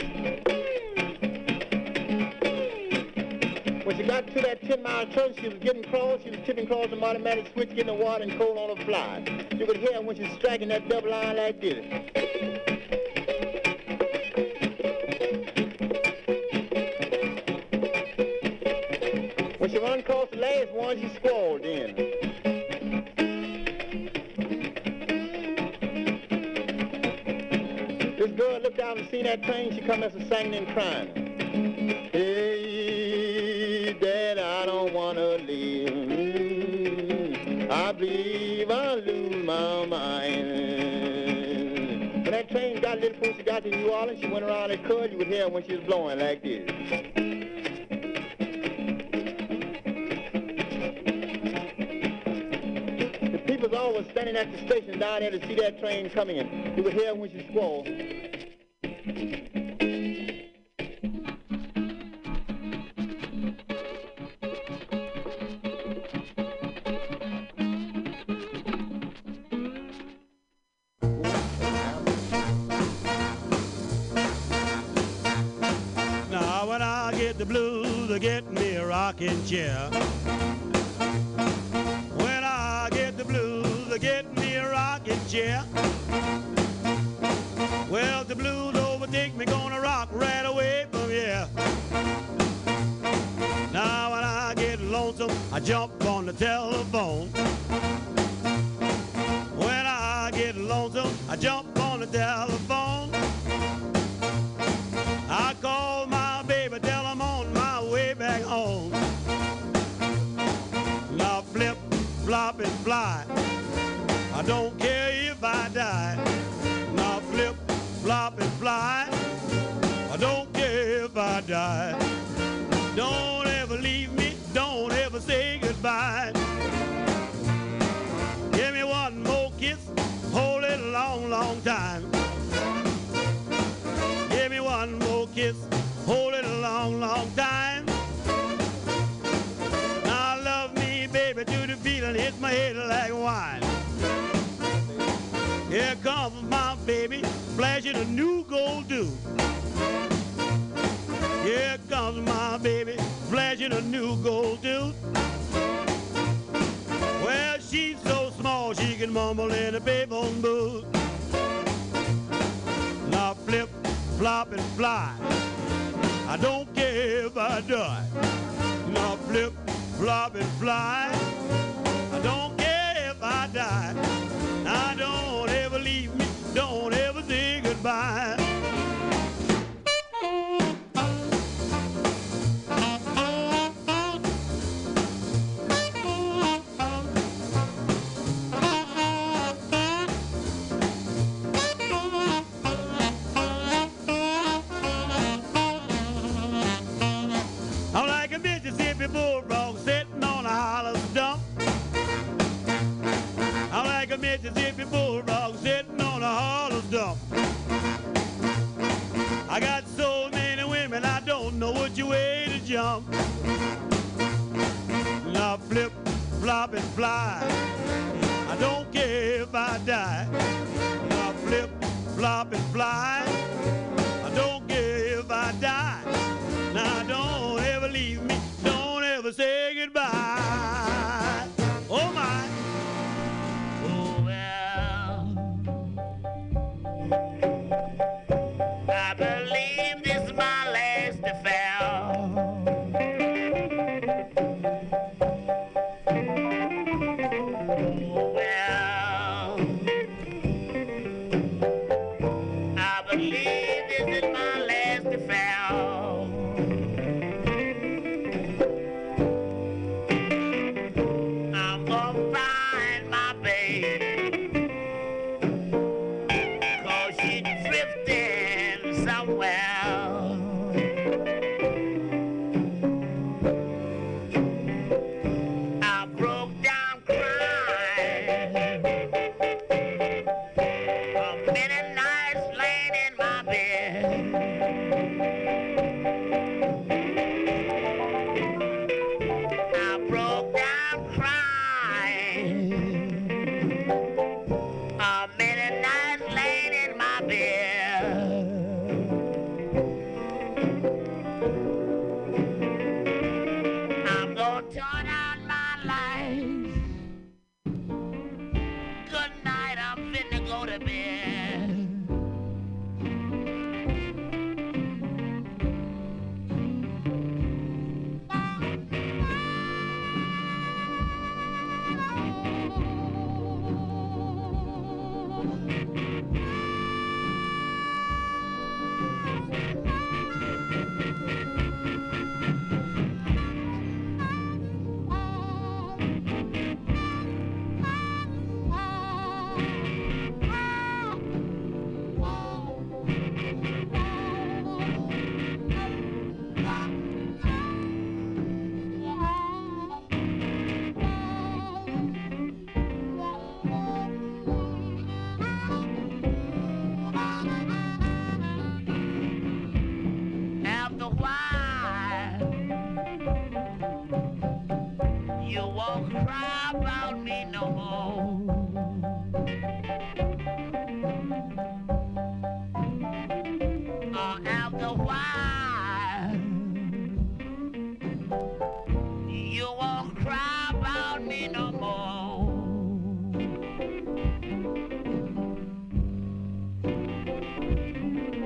When she got to that ten mile trailer, she was getting cross, she was tipping cross the automatic switch, getting the water and coal on the fly. You could hear when she was striking that double line like this. She run across the last one, she squalled in. This girl looked out and seen that train, she come as a singing and crying. Hey, Dad, I don't wanna leave. I believe I'll lose my mind. When that train got lit before she got to New Orleans, she went around that curve, you would hear when she was blowing like this. Was standing at the station down there to see that train coming in. You could hear when she squalled. Now when I get the blues, I get me a rocking chair. Yeah. Well, the blues overtake me, gonna rock right away from here. Now when I get lonesome, I jump on the telephone. When I get lonesome, I jump on the telephone. I call my baby, tell him on my way back home. Now flip, flop, and fly. I don't care if I die. Now flip, flop, and fly. I don't care if I die. Don't ever leave me. Don't ever say goodbye. Give me one more kiss. Hold it a long, long time. Give me one more kiss. Hold it a long, long time. Now love me, baby, to the feeling hits my head like wine. Here comes my baby, flashing a new gold tooth. Here comes my baby, flashing a new gold tooth. Well, she's so small she can mumble in a payphone booth. Now flip, flop, and fly. I don't care if I die. Now flip, flop, and fly. I don't care if I die. I don't. Don't ever say goodbye. I'm like a Mississippi bulldog sitting on a hollow stump. I'm like a Mississippi bulldog sitting on a hollow stump. I got so many women, I don't know which way to jump. Now flip, flop, and fly. I don't care if I die. Now flip, flop, and fly. I don't care if I die. Now don't ever leave me. Don't ever say goodbye. Oh my. many nights laying in my bed. I broke down crying. Uh, many nights laying in my bed. I'm gonna turn out my life. Good night, I'm finna go to bed. You won't cry about me no more. Or after a while, you won't cry about me no more.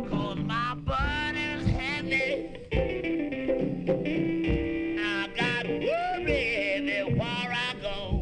Cause my burden's heavy. I got worry everywhere I go.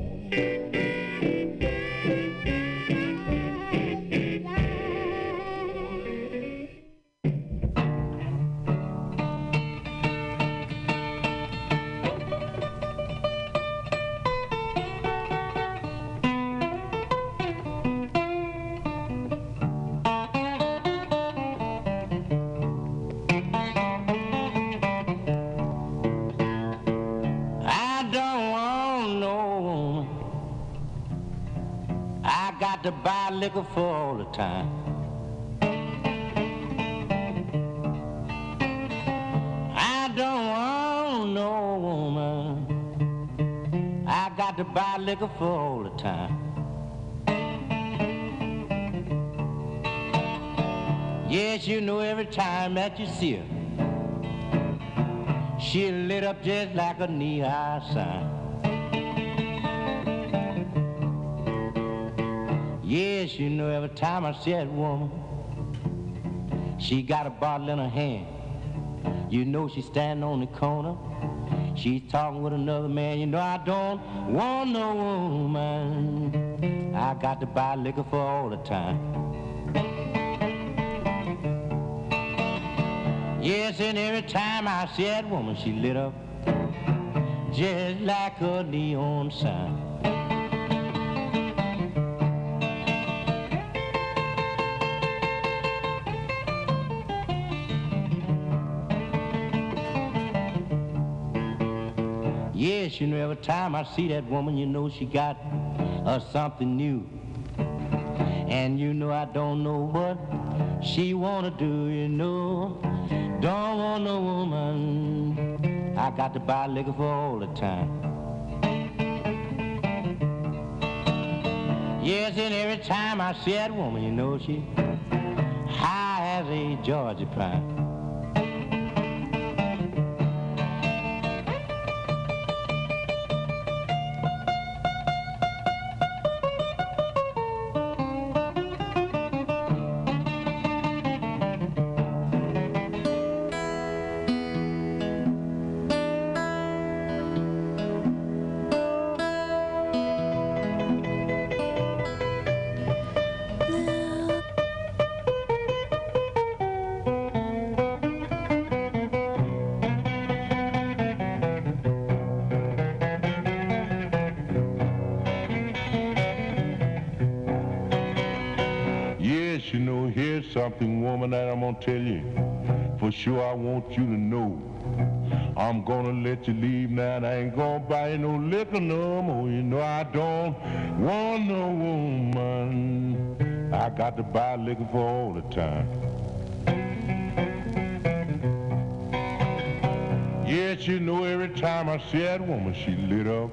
Got to buy liquor for all the time. I don't want no woman. I got to buy liquor for all the time. Yes, you know every time that you see her, she lit up just like a knee-high sign. Yes, you know every time I see that woman, she got a bottle in her hand. You know she's standing on the corner, she's talking with another man. You know I don't want no woman. I got to buy liquor for all the time. Yes, and every time I see that woman, she lit up just like a neon sign. Yes, you know, every time I see that woman, you know she got uh, something new. And you know I don't know what she wanna do, you know. Don't want no woman. I got to buy liquor for all the time. Yes, and every time I see that woman, you know she high as a Georgia pine. You know, here's something, woman, that I'm gonna tell you. For sure, I want you to know. I'm gonna let you leave now, and I ain't gonna buy you no liquor no more. You know, I don't want no woman. I got to buy liquor for all the time. Yes, you know, every time I see that woman, she lit up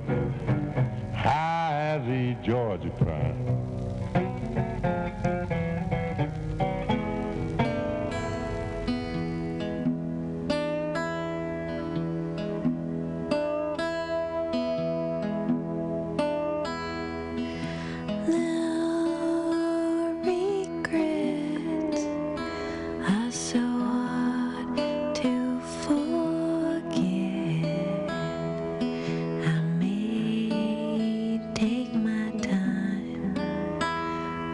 high as a Georgia pine. No regret, I so hard to forget. I may take my time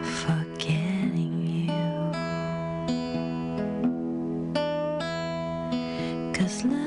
forgetting you, 'cause love.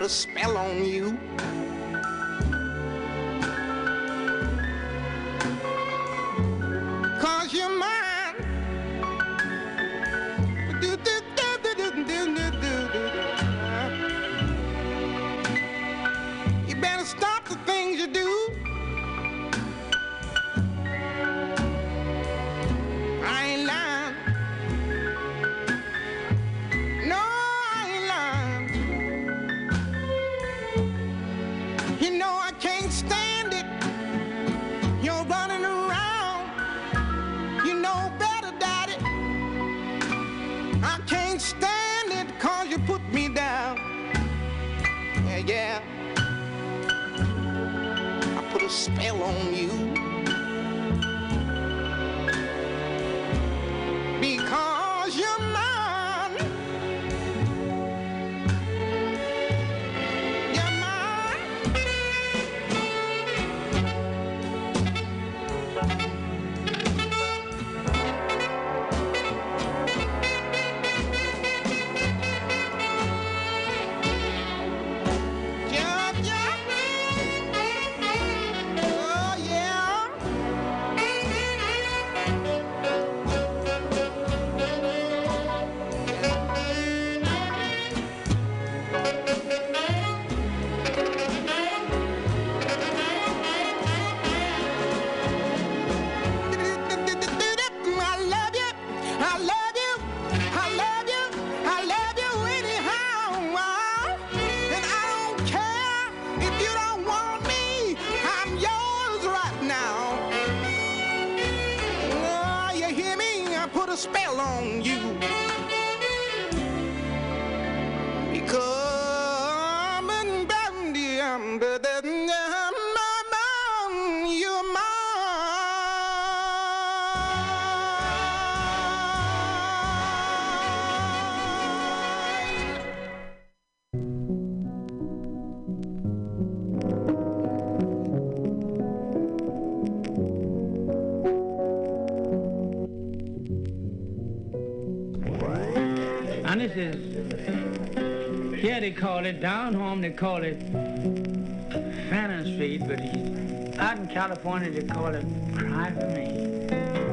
put a spell on you. Cause you're mine. You better stop the things you do. I ain't lying. Yeah, I put a spell on you because you're mine. You're Yeah, they call it down home, they call it Fannin Street, but out in California they call it Cry For Me.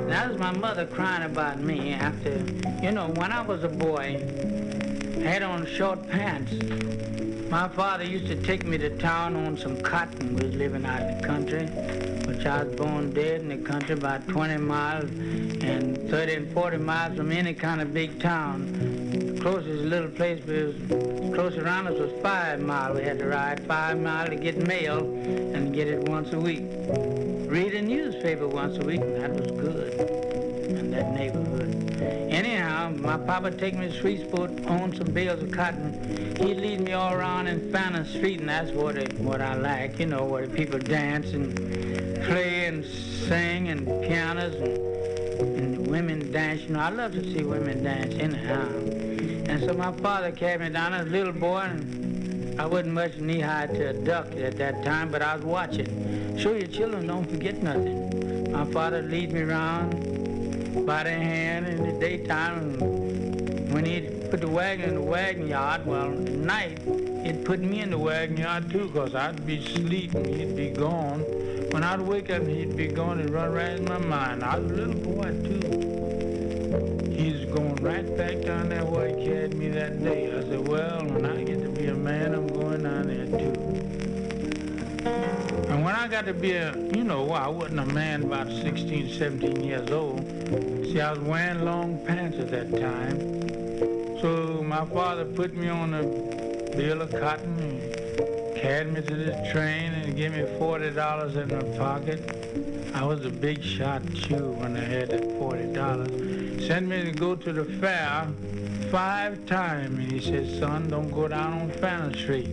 That was my mother crying about me after, you know, when I was a boy, I had on short pants. My father used to take me to town on some cotton. We was living out in the country, which I was born dead in the country, about twenty miles and thirty and forty miles from any kind of big town. Closest little place was close around us was five mile. We had to ride five mile to get mail and get it once a week. Read a newspaper once a week, and that was good in that neighborhood. Anyhow, my papa take me to Sweet Sport, own some bales of cotton. He'd lead me all around in Fannin Street, and that's what it, what I like, you know, where the people dance and play and sing and pianos and, and women dance. You know, I love to see women dance anyhow. And so my father carried me down as a little boy, and I wasn't much knee-high to a duck at that time, but I was watching. Sure, your children don't forget nothing. My father lead me around by the hand in the daytime, and when he'd put the wagon in the wagon yard, well, at night, he'd put me in the wagon yard, too, because I'd be sleeping, he'd be gone. When I'd wake up, he'd be gone and run right in my mind. I was a little boy, too. He's going right back down there where he carried me that day. I said, well, when I get to be a man, I'm going down there, too. And when I got to be a, you know, well, I wasn't a man about sixteen, seventeen years old. See, I was wearing long pants at that time. So my father put me on a bale of cotton and carried me to this train and gave me forty dollars in my pocket. I was a big shot, too, when I had that forty dollars. Sent me to go to the fair five times, and he said, son, don't go down on Fannin Street.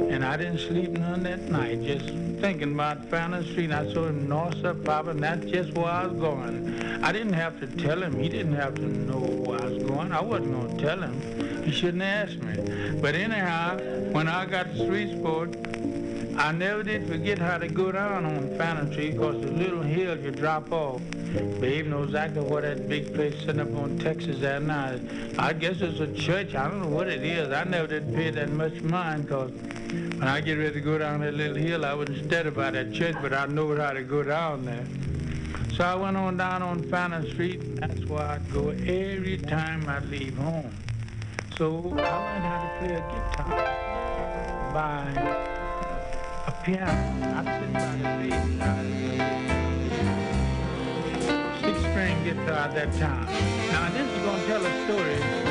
And I didn't sleep none that night, just thinking about Fannin Street. I saw him north of Papa, and that's just where I was going. I didn't have to tell him. He didn't have to know where I was going. I wasn't going to tell him. He shouldn't ask me. But anyhow, when I got to Sweetsport, I never did forget how to go down on Fannin Street, because the little hill you drop off. Babe knows I got what that big pig sitting up on Texas that night. I guess it's a church. I don't know what it is. I never did pay that much mind, because when I get ready to go down that little hill, I wasn't steady by that church, but I know how to go down there. So I went on down on Fannin Street, and that's where I go every time I leave home. So I learned how to play a guitar by a piano. I sit by the baby, I six-string guitar at that time. Now this is going to tell a story.